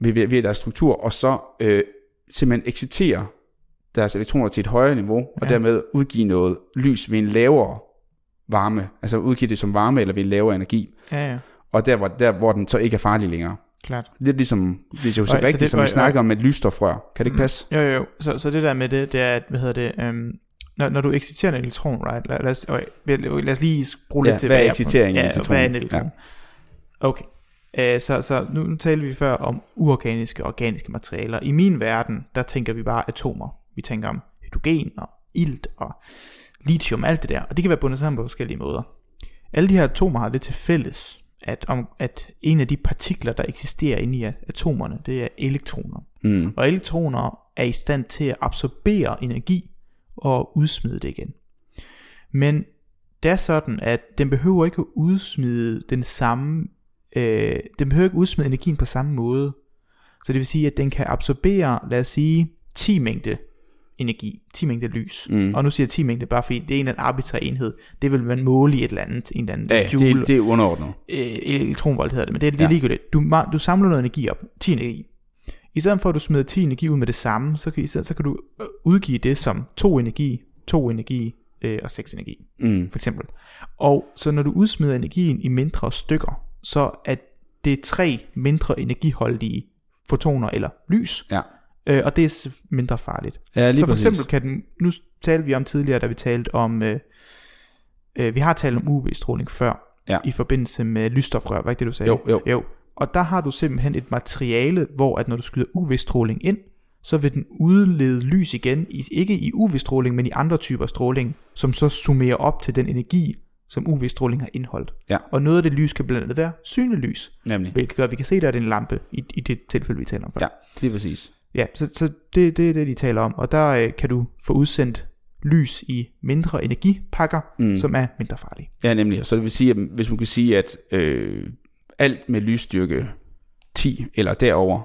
ved, ved, ved deres struktur, og så øh, simpelthen exciterer deres elektroner til et højere niveau, og ja. dermed udgive noget lys ved en lavere varme, altså udgive det som varme eller ved en lavere energi, ja, ja. og der hvor, der hvor den så ikke er farlig længere. Klart. Lidt ligesom, hvis jeg så rigtigt, det, som vi øj, snakker øj. om et lysstofrør. Kan det ikke passe? Jo, jo, jo. Så, så det der med det, det er, at, hvad hedder det, øhm Når, når du exciterer en elektron, right? Lad, lad, os, lad os lige bruge lidt ja, tilbage. Hvad er excitering af en elektron? Ja, hvad er en elektron? Ja. Okay, uh, så, så nu, nu taler vi før om uorganiske og organiske materialer. I min verden, der tænker vi bare atomer. Vi tænker om hydrogen og ilt og lithium, alt det der. Og det kan være bundet sammen på forskellige måder. Alle de her atomer har det til fælles, at, om, at en af de partikler, der eksisterer inde i atomerne, det er elektroner. Mm. Og elektroner er i stand til at absorbere energi og udsmide det igen. Men det er sådan, at den behøver ikke at udsmide den samme, øh, den behøver ikke udsmide energien på samme måde. Så det vil sige, at den kan absorbere, lad os sige, ti mængde energi, ti mængde lys. Mm. Og nu siger jeg ti mængde, bare fordi det er en arbitrær enhed. Det vil man måle i et eller andet, en eller anden ja, joule. Det, det er underordnet. Øh, elektronvolt hedder det, men det, det ja. er ligegyldigt. Du, du samler noget energi op, ti energi. I stedet for at du smider ti energi ud med det samme, så kan, så kan du udgive det som to energi, to energi øh, og seks energi, mm. for eksempel. Og så når du udsmider energien i mindre stykker, så er det tre mindre energiholdige fotoner eller lys, ja. øh, og det er mindre farligt. Ja, så for præcis. Eksempel kan den, nu talte vi om tidligere, da vi talte om, øh, øh, vi har talt om U V-stråling før, ja. i forbindelse med lysstofrør, var ikke det du sagde? Jo, jo. jo. Og der har du simpelthen et materiale, hvor at når du skyder U V-stråling ind, så vil den udlede lys igen, ikke i U V-stråling, men i andre typer stråling, som så summerer op til den energi, som U V-stråling har indholdt. Ja. Og noget af det lys kan blandt andet være synelys, nemlig. Hvilket gør, at vi kan se, der er en lampe, i, i det tilfælde, vi taler om før. Ja, lige præcis. Ja, så, så det, det er det, de taler om. Og der øh, kan du få udsendt lys i mindre energipakker, mm. som er mindre farlige. Ja, nemlig. Så det vil sige, at hvis man kan sige, at øh alt med lysstyrke ti eller derover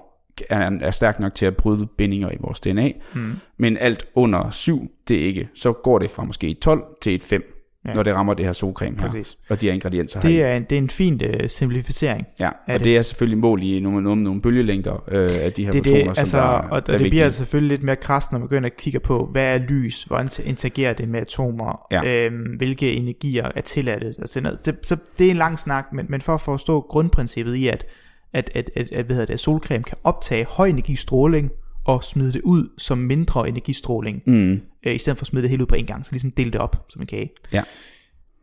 er, er stærkt nok til at bryde bindinger i vores D N A, mm. men alt under syv, det er ikke. Så går det fra måske et tolv til et fem, ja. når det rammer det her solcreme her. Præcis. Og de her ingredienser det her. Er en, det er en fin uh, simplificering. Ja, og det. det er selvfølgelig mål i nogle, nogle, nogle bølgelængder øh, af de her det, protoner, det, altså, som der, og, der og det vigtige. Bliver selvfølgelig lidt mere krast, når man begynder at kigge på, hvad er lys, hvordan interagerer det med atomer, ja. øhm, hvilke energier er tilladte, og sådan noget. Det, så det er en lang snak, men, men for at forstå grundprincippet i, at, at, at, at, at, hvad hedder det, at solcreme kan optage høj energistråling, og smide det ud som mindre energistråling, mm. øh, i stedet for at smide det hele ud på en gang, så ligesom dele det op som en kage. Ja.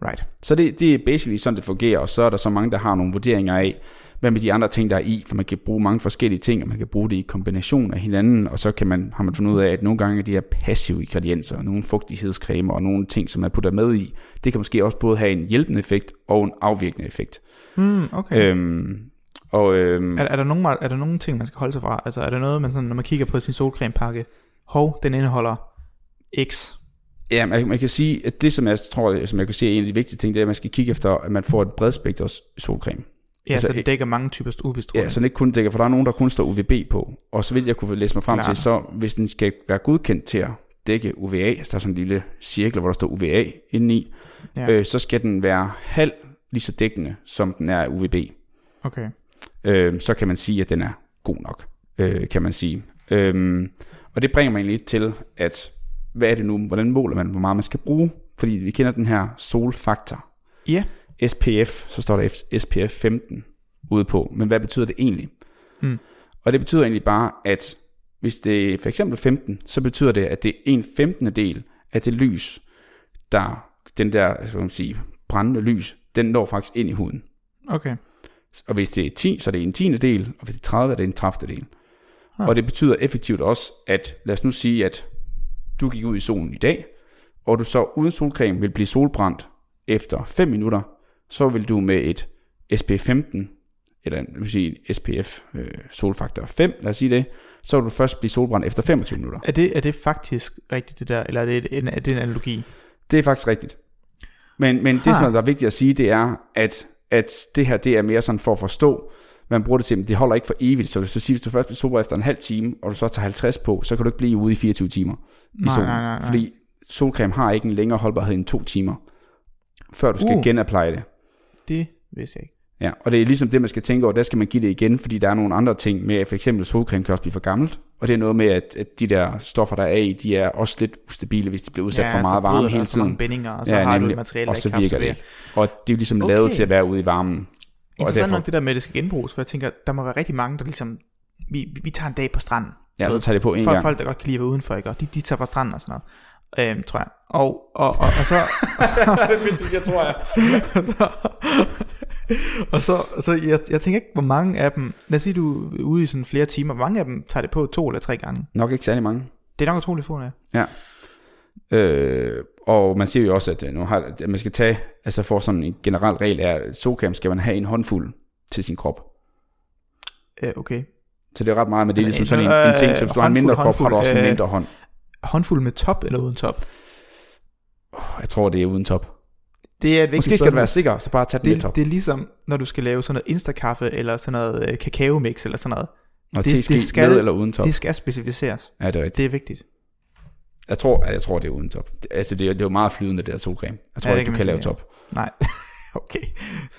Right. Så det, det er basically sådan, det fungerer, og så er der så mange, der har nogle vurderinger af, hvad med de andre ting, der er i, for man kan bruge mange forskellige ting, og man kan bruge det i kombination af hinanden, og så kan man, har man fundet ud af, at nogle gange er de her passive ingredienser, nogle fugtighedscremer og nogle ting, som man putter med i, det kan måske også både have en hjælpende effekt og en afvirkende effekt. Mm, okay. Øhm, Og, øhm, er, er, der nogen, er der nogen ting man skal holde sig fra? Altså er der noget man sådan, når man kigger på sin solcremepakke, hov, den indeholder X? Ja, man, man kan sige at det som jeg tror som jeg kan sige er en af de vigtige ting, det er at man skal kigge efter at man får et bredspektret solcreme. Ja, altså, så det dækker mange typer U V-stråling. Ja, så det ikke kun dækker, for der er nogen der kun står U V B på. Og så vil jeg kunne læse mig frem Klar. til, så hvis den skal være godkendt til at dække U V A, altså der er sådan en lille cirkel hvor der står U V A indeni, ja. øh, så skal den være halv lige så dækkende som den er U V B. Okay. Øh, så kan man sige, at den er god nok, øh, kan man sige. Øh, og det bringer mig lidt til, at hvad er det nu, hvordan måler man, hvor meget man skal bruge? Fordi vi kender den her solfaktor. Ja. Yeah. S P F, så står der S P F femten ude på. Men hvad betyder det egentlig? Mm. Og det betyder egentlig bare, at hvis det er for eksempel femten, så betyder det, at det er en femtende del af det lys, der den der, hvad skal man sige, brændende lys, den når faktisk ind i huden. Okay. Og hvis det er ti, så er det en tiende del, og hvis det er tredive, er det en tredivte del. Ah. Og det betyder effektivt også, at lad os nu sige, at du gik ud i solen i dag, og du så uden solcreme vil blive solbrændt efter fem minutter, så vil du med et S P F femten, eller lad os sige S P F øh, solfaktor fem, lad os sige det, så vil du først blive solbrændt efter femogtyve minutter. Er det, er det faktisk rigtigt det der, eller er det en, er det en analogi? Det er faktisk rigtigt. Men, men ah. det, som der er vigtigt at sige, det er, at at det her, det er mere sådan for at forstå, man bruger det til, men det holder ikke for evigt, så hvis du, siger, hvis du først bliver solbrændt efter en halv time, og du så tager halvtreds på, så kan du ikke blive ude i fireogtyve timer i nej, solen, nej, nej, nej. Fordi solcreme har ikke en længere holdbarhed end to timer, før du skal uh, genapplye det. Det vidste jeg ikke. Ja, og det er ligesom det, man skal tænke over, der skal man give det igen, fordi der er nogle andre ting med, at for eksempel solcreme kan også blive for gammelt, og det er noget med, at, at de der stoffer, der er i, de er også lidt ustabile, hvis de bliver udsat ja, for meget varme hele tiden. Ja, så bindinger, og så ja, har nemlig, du et materiale, og så virker kapsler. Det ikke. Og det er jo ligesom okay. lavet til at være ude i varmen. Interessant nok det der med, at det skal genbruges, for jeg tænker, der må være rigtig mange, der ligesom, vi, vi, vi tager en dag på stranden. Ja, så tager det på en gang. Folk, der godt kan lide at være udenfor, ikke? De, de tager på stranden og sådan noget. Øhm, tror jeg. Og, og, og, og så... det er vigtigt, jeg tror jeg. og så, så jeg, jeg tænker ikke, hvor mange af dem... Lad os sige, du er ude i sådan flere timer. Hvor mange af dem tager det på to eller tre gange? Nok ikke særlig mange. Det er nok utroligt få, ja. Ja. Øh, og man siger jo også, at, nu har, at man skal tage, altså for sådan en generel regel er, at SoCam skal man have en håndfuld til sin krop. Ja, okay. Så det er ret meget, men det er ligesom sådan en, en ting, så hvis du har en mindre krop, har du også en mindre hånd. Håndfuld med top eller uden top? Jeg tror, det er uden top. Det er et vigtigt Måske skal spørgsmål. Du være sikker, så bare tag det med top. Det er ligesom, når du skal lave sådan noget instakaffe, eller sådan noget kakaomix, eller sådan noget. Og det, det skal med eller uden top. Det skal specificeres. Ja, det er rigtigt. Det er vigtigt. Jeg tror, jeg tror det er uden top. Altså, det er, det er jo meget flydende, det der solcreme. Jeg tror ja, ikke, du kan lave top. Nej. Okay.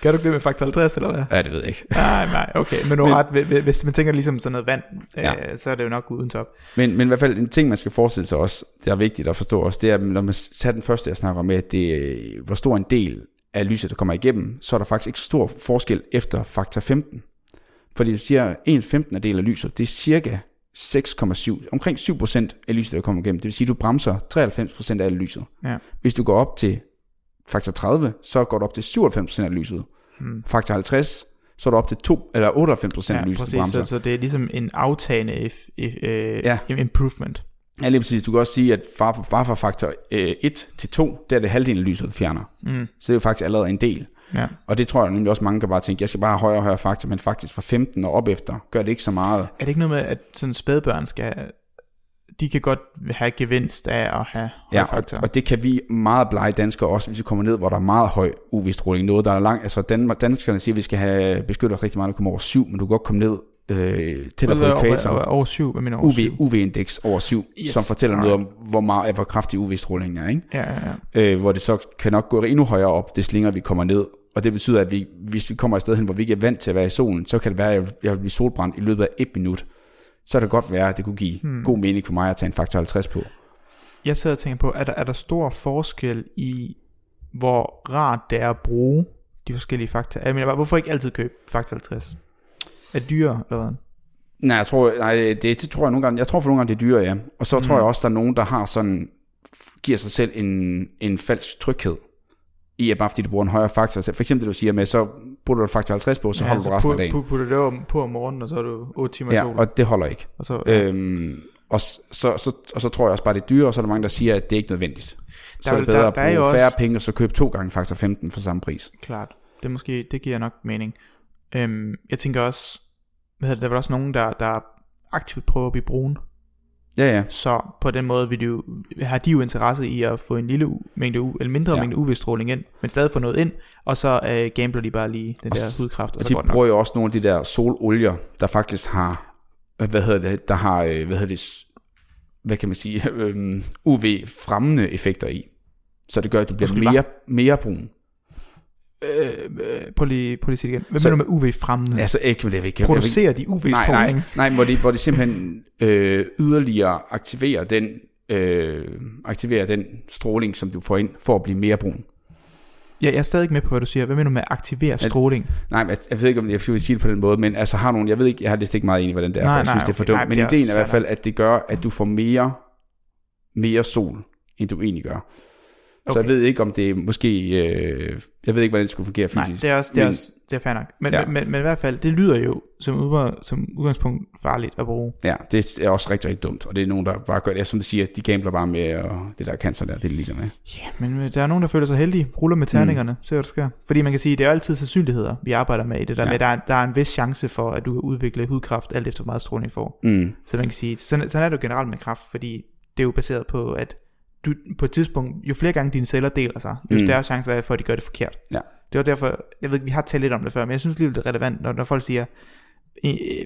Kan du det med faktor halvtreds, eller hvad? Ja, det ved jeg ikke. Nej, nej, okay. Men, men ret, hvis man tænker ligesom sådan noget vand, ja. øh, så er det jo nok uden top. Men, men i hvert fald en ting, man skal forestille sig også, det er vigtigt at forstå også, det er, når man tager den første, jeg snakker med, det er, hvor stor en del af lyset, der kommer igennem, så er der faktisk ikke stor forskel efter faktor femten. Fordi du siger, en femtende del af lyset, det er cirka seks komma syv, omkring syv procent af lyset, der kommer igennem. Det vil sige, du bremser treoghalvfems procent af alt lyset. Ja. Hvis du går op til faktor tredive, så går du op til syvoghalvfems procent af lyset. Hmm. Faktor halvtreds, så er du op til to, eller otteoghalvfems procent ja, af lyset, præcis, så, så det er ligesom en aftagende if, if, øh, ja. improvement. Ja, lige præcis. Du kan også sige, at bare fra faktor øh, et til to, der er det halvdelen af lyset, du fjerner. Hmm. Så det er jo faktisk allerede en del. Ja. Og det tror jeg nemlig også, mange kan bare tænke, jeg skal bare have højere og højere faktor, men faktisk fra femten og op efter, gør det ikke så meget. Er det ikke noget med, at sådan spædbørn skal... De kan godt have gevinst af at have ja, højfaktor. Og, og det kan vi meget blege danskere også, hvis vi kommer ned, hvor der er meget høj U V-stråling. Noget, der er langt. Altså danskerne siger, at vi skal have beskyttet rigtig meget, at kommer over syv, men du kan godt komme ned øh, til at få ekvator. Over syv, hvad mener du? U V-indeks over syv, yes. Som fortæller noget om, hvor, meget, hvor kraftig U V-strålingen er. Ikke? Ja, ja, ja. Øh, hvor det så kan nok gå endnu højere op, det slinger, vi kommer ned. Og det betyder, at vi, hvis vi kommer et sted hen, hvor vi ikke er vant til at være i solen, så kan det være, at jeg vil blive solbrændt i løbet af et minut. Så kan det godt være, at det kunne give hmm. god mening for mig at tage en faktor halvtreds på. Jeg sidder og tænker på, er der, er der stor forskel i, hvor rart det er at bruge de forskellige faktorer? Jeg mener bare, hvorfor ikke altid købe faktor halvtreds? Er det dyre, eller hvad? Nej, jeg tror, nej det, det tror jeg nogle gange, jeg tror for nogle gange, det er dyre, ja. Og så hmm. tror jeg også, der er nogen, der har sådan, giver sig selv en, en falsk tryghed, i at bare fordi du bruger en højere faktor. For eksempel det du siger med, så putter du faktor halvtreds på, så ja, holder du resten af dagen. Ja, putter du det på om morgenen, og så er du otte timer i ja, sol. Ja, og det holder ikke. Og så, ja. øhm, og, så, så, så, og så tror jeg også bare, det er dyre, og så er der mange, der siger, at det er ikke nødvendigt. Der, så er det bedre der, der at bruge færre også... penge, og så købe to gange faktor femten for samme pris. Klart, det, måske, det giver nok mening. Øhm, jeg tænker også, hvad hedder, der er vel også nogen, der, der aktivt prøver at blive brune. Ja, ja. Så på den måde vil de jo, har de jo interesse i at få en lille mængde u, eller mindre ja. mængde U V-stråling ind, men stadig få noget ind, og så øh, gambler de bare lige den og der hudkræft. Og, og de bruger nok. Jo også nogle af de der sololier, der faktisk har, hvad hedder det, der har, hvad hedder det, hvad kan man sige, U V-fremmende effekter i. Så det gør, at du bliver mere, mere brun. Øh, øh, prøv lige, prøv lige at sige det igen. Hvad så, mener du med U V-fremmende? Ja, så ikke, jeg ikke, producerer de U V-stråling? Nej, nej, nej, hvor de, hvor de simpelthen øh, yderligere aktiverer den, øh, aktiverer den stråling, som du får ind, for at blive mere brun. Ja, jeg er stadig ikke med på, hvad du siger. Hvad mener du med aktiverer stråling? At, nej, jeg, jeg ved ikke, om jeg vil sige det på den måde, men altså har nogen, jeg ved ikke, jeg har det ikke meget enig, hvordan det er, nej, for jeg nej, synes, okay, det er for dumt. Nej, men ideen er i hvert fald, at det gør, at du får mere, mere sol, end du egentlig gør. Okay. Så jeg ved ikke, om det måske... Øh, jeg ved ikke, hvordan det skulle fungere fysisk. Nej, det er også, det er men, også, det er fair nok. Men, ja. men, men, men i hvert fald, det lyder jo som, udgør, som udgangspunkt farligt at bruge. Ja, det er også rigtig, rigtig dumt. Og det er nogen, der bare gør det. Som du siger, de gambler bare med, og det der cancer der, det er ligeglad med. Ja, men der er nogen, der føler sig heldige. Ruller med terningerne, mm. se hvad der sker. Fordi man kan sige, det er altid sandsynligheder, vi arbejder med i det der. Ja. Med, der, er, der er en vis chance for, at du kan udvikle hudkræft, alt efter hvor meget stråling får. Mm. Så man kan sige, sådan, sådan er det jo generelt med kræft, fordi det er jo baseret på, at du, på et tidspunkt, jo flere gange dine celler deler sig, jo større mm. chance er for, at de gør det forkert. Ja. Det var derfor, jeg ved ikke, vi har talt lidt om det før, men jeg synes alligevel, det er relevant, når, når folk siger,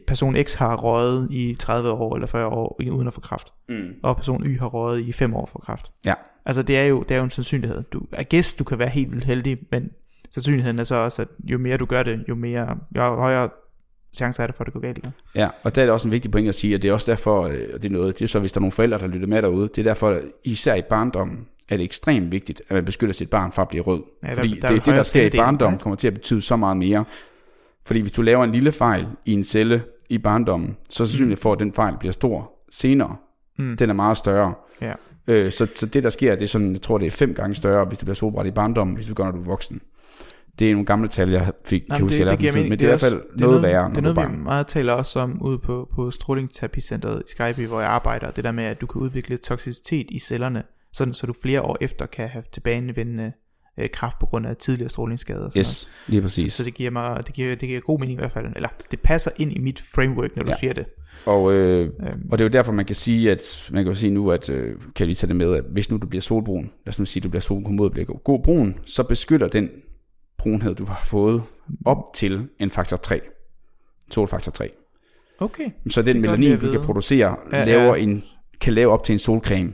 person X har røget i tredive år eller fyrre år uden at få kræft, mm. og person Y har røget i fem år for kræft. Ja. Altså det er jo, det er jo en sandsynlighed. Du, I guess, du kan være helt vildt heldig, men sandsynligheden er så også, at jo mere du gør det, jo mere, jo højere chancer er der for, at det går galt. Ja, og der er det også en vigtig point at sige, at det er også derfor, og det er noget, det er så, hvis der er nogle forældre, der lytter med derude, det er derfor, især i barndommen, er det ekstremt vigtigt, at man beskytter sit barn fra at blive rød. Ja, fordi der, der det, det, der sker i barndommen, kommer til at betyde så meget mere. Fordi hvis du laver en lille fejl i en celle i barndommen, så sandsynligt for, at den fejl bliver stor senere. Mm. Den er meget større. Ja. Øh, så, så det, der sker, det er sådan, jeg tror, det er fem gange større, hvis du bliver solbrændt i barndommen, hvis du gør, når du er voksen. Det er nogle gamle tal, jeg fik, jamen, kan huske, det, jeg det, men det, det er i hvert fald noget, noget værre. Det er noget, vi meget taler også om ude på, på strålingterapicenteret i Skype, hvor jeg arbejder. Det der med, at du kan udvikle toksicitet i cellerne, sådan så du flere år efter kan have tilbagevendende øh, kræft på grund af tidligere strålingsskader. Yes, lige præcis. Så, så det giver mig, det giver, det giver god mening i hvert fald, eller det passer ind i mit framework, når du ja. siger det. Og, øh, øhm. og det er jo derfor man kan sige, at man kan jo sige nu, at øh, kan vi tage det med, at hvis nu du bliver solbrun, lad os nu sige, at du bliver solbrun, bliver god brun, så beskytter den brunhed du har fået op til en faktor tre, solfaktor tre. Okay. Så den melanin du kan producere ja, laver ja. en kan lave op til en solcreme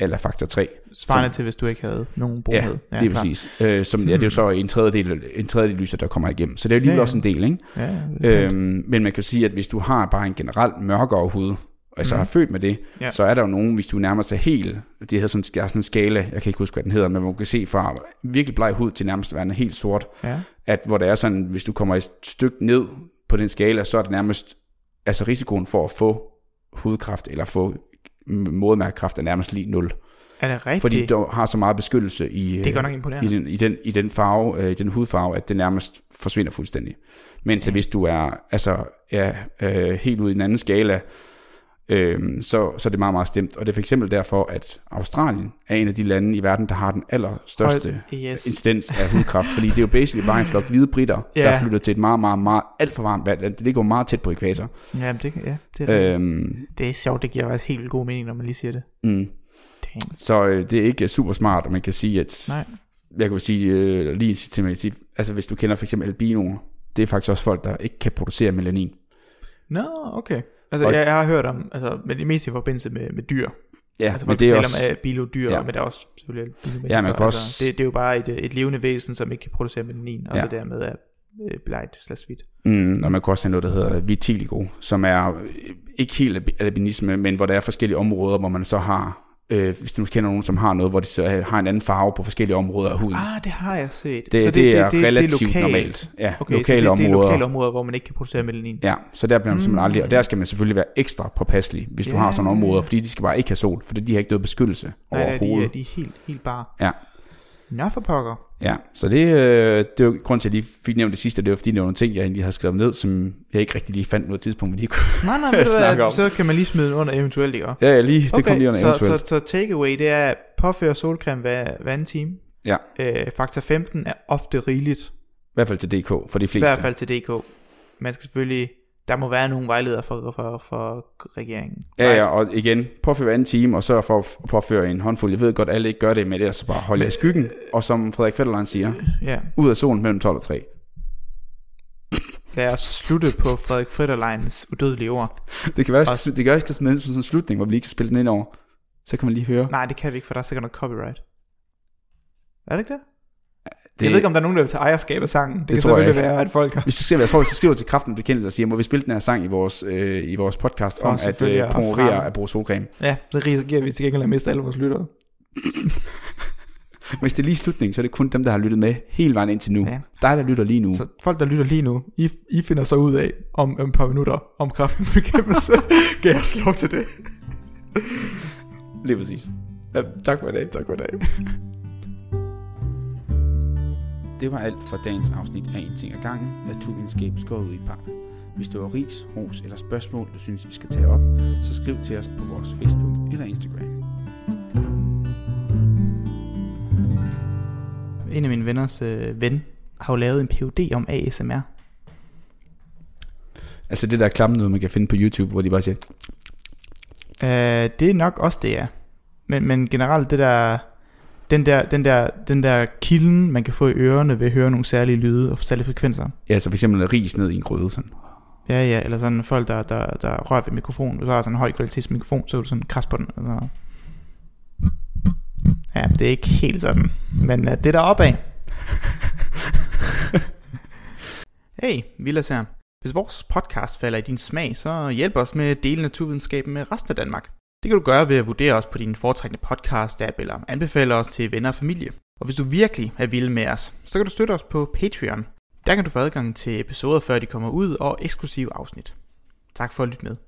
eller faktor tre. Svarende til hvis du ikke havde nogen brunhed. Ja, ja, det er præcis. Øh, som, hmm. ja, det er jo så en tredjedel, en tredjedel lyser der kommer igennem. Så det er jo lige ja, ja. også en del, ikke? Ja, ja, øhm, men man kan sige, at hvis du har bare en generelt mørkere hud, og så mm. har født med det, ja. så er der jo nogen, hvis du nærmest er helt, det hedder sådan, der er sådan en skala, jeg kan ikke huske, hvad den hedder, men man kan se fra virkelig bleg hud til nærmest værende helt sort, ja. at hvor det er sådan, hvis du kommer et stykke ned på den skala, så er det nærmest, altså risikoen for at få hudkræft eller få modermærkekræft er nærmest lige nul. Er det rigtigt? Fordi du har så meget beskyttelse i, det er godt nok imponerende. i, den, i, den, i den farve, i den hudfarve, at det nærmest forsvinder fuldstændig. Mens ja. hvis du er altså, ja, øh, helt ude i en anden skala, Øhm, så, så det er meget, meget stemt. Og det er for eksempel derfor, at Australien er en af de lande i verden, der har den allerstørste yes. incidens af hudkræft. Fordi det er jo basically bare en flok hvide britter, yeah. der flytter til et meget, meget, meget alt for varmt vand. Det går meget tæt på ekvator. Ja, det, ja, det, er, øhm, det er sjovt. Det giver faktisk helt god mening, når man lige siger det. Mm. Så øh, det er ikke super smart, og man kan sige, at Nej. jeg kan sige øh, lige til mig, altså hvis du kender for eksempel albinoer, det er faktisk også folk, der ikke kan producere melanin. Nå, no, okay. Altså, og, jeg, jeg har hørt om, altså, men det mest i forbindelse med, med dyr. Ja, altså, men det er også... Altså, folk taler om bilodyr, ja. men der er også selvfølgelig bilodyr. Ja, man kan også... Altså, det, det er jo bare et, et levende væsen, som ikke kan producere melanin, og ja. så dermed er blegt slags hvidt. Mm, og man kan også have noget, der hedder vitiligo, som er ikke helt albinisme, men hvor der er forskellige områder, hvor man så har... Øh, hvis du kender nogen, som har noget, hvor de så har en anden farve på forskellige områder af huden. Ah, det har jeg set. Det, så det, det, det er det, relativt det er normalt. Ja, okay, lokale det, områder. Det er lokale områder, hvor man ikke kan producere melanin. Ja, så der bliver man mm. simpelthen aldrig, og der skal man selvfølgelig være ekstra påpasselig, hvis yeah. du har sådan områder, fordi de skal bare ikke have sol, fordi de har ikke noget beskyttelse Nej, overhovedet. Nej, de, de er helt, helt bare. Ja. Nå for pokker. Ja, så det, øh, det var grunden til, at jeg lige fik nævnt det sidste, det var fordi, det var nogle ting, jeg egentlig havde skrevet ned, som jeg ikke rigtig lige fandt noget tidspunkt, vi lige kunne nej, nej, snakke om. Så kan man lige smide under eventuelt, ikke? Ja, ja, lige, det okay, kom lige under så, eventuelt. Så, så takeaway, det er at påføre solcreme hver, hver anden time. Ja. Øh, faktor femten er ofte rigeligt. I hvert fald til D K, for de fleste. I hvert fald til D K. Man skal selvfølgelig... Der må være nogle vejledere for, for, for regeringen. Ja, ja, og igen, påføre hver anden time, og sørg for at påføre en håndfuld. Jeg ved godt, alle ikke gør det, men det er så bare holde i skyggen. Og som Frederik Fetterlein siger, ja. ud af solen mellem tolv og tre. Lad os slutte på Frederik Fetterleins udødelige ord. Det kan være, at det kan være smide sådan en slutning, hvor vi lige kan spille den ind over. Så kan man lige høre. Nej, det kan vi ikke, for der er sikkert noget copyright. Er det ikke det? Det, jeg ved ikke, om der er nogen, der vil tage ejerskab af sangen. Det, det kan selvfølgelig være, at folk har... Hvis du skriver, jeg tror, hvis du skriver til Kræftens Bekæmpelse og siger, må vi spille den her sang i vores, øh, i vores podcast om at øh, promovere at bruge solcreme. Ja, så risikerer vi til gengæld at miste alle vores lyttere. Hvis det er lige slutningen, så er det kun dem, der har lyttet med hele vejen indtil nu. Ja. Dig, der lytter lige nu. Så folk, der lytter lige nu, I, I finder så ud af om, om et par minutter om Kræftens Bekæmpelse. Kan jeg slå til det? Lige præcis. Ja, tak for i dag. Tak for i dag. Det var alt for dagens afsnit af En Ting ad Gangen, naturvidenskab skåret ud i pap. Hvis du har ris, ros eller spørgsmål, du synes, vi skal tage op, så skriv til os på vores Facebook eller Instagram. En af mine venners øh, ven har jo lavet en P H D om A S M R. Altså det der klamme noget, man kan finde på YouTube, hvor de bare siger... Øh, det er nok også det, ja. Men, men generelt det der... Den der, den, der, den der kilden, man kan få i ørerne ved at høre nogle særlige lyde og særlige frekvenser. Ja, så for eksempel ris ned i en grøde. Sådan. Ja, ja, eller sådan folk, der, der, der rører ved mikrofonen. Hvis du har sådan en høj kvalitets mikrofon, så er du sådan kras på den. Altså. Ja, det er ikke helt sådan. Men uh, det er der opad. Hey, Villas her. Hvis vores podcast falder i din smag, så hjælp os med at dele naturvidenskaben med resten af Danmark. Det kan du gøre ved at vurdere os på din foretrækkende podcast-app eller anbefale os til venner og familie. Og hvis du virkelig er vild med os, så kan du støtte os på Patreon. Der kan du få adgang til episoder, før de kommer ud, og eksklusive afsnit. Tak for at lytte med.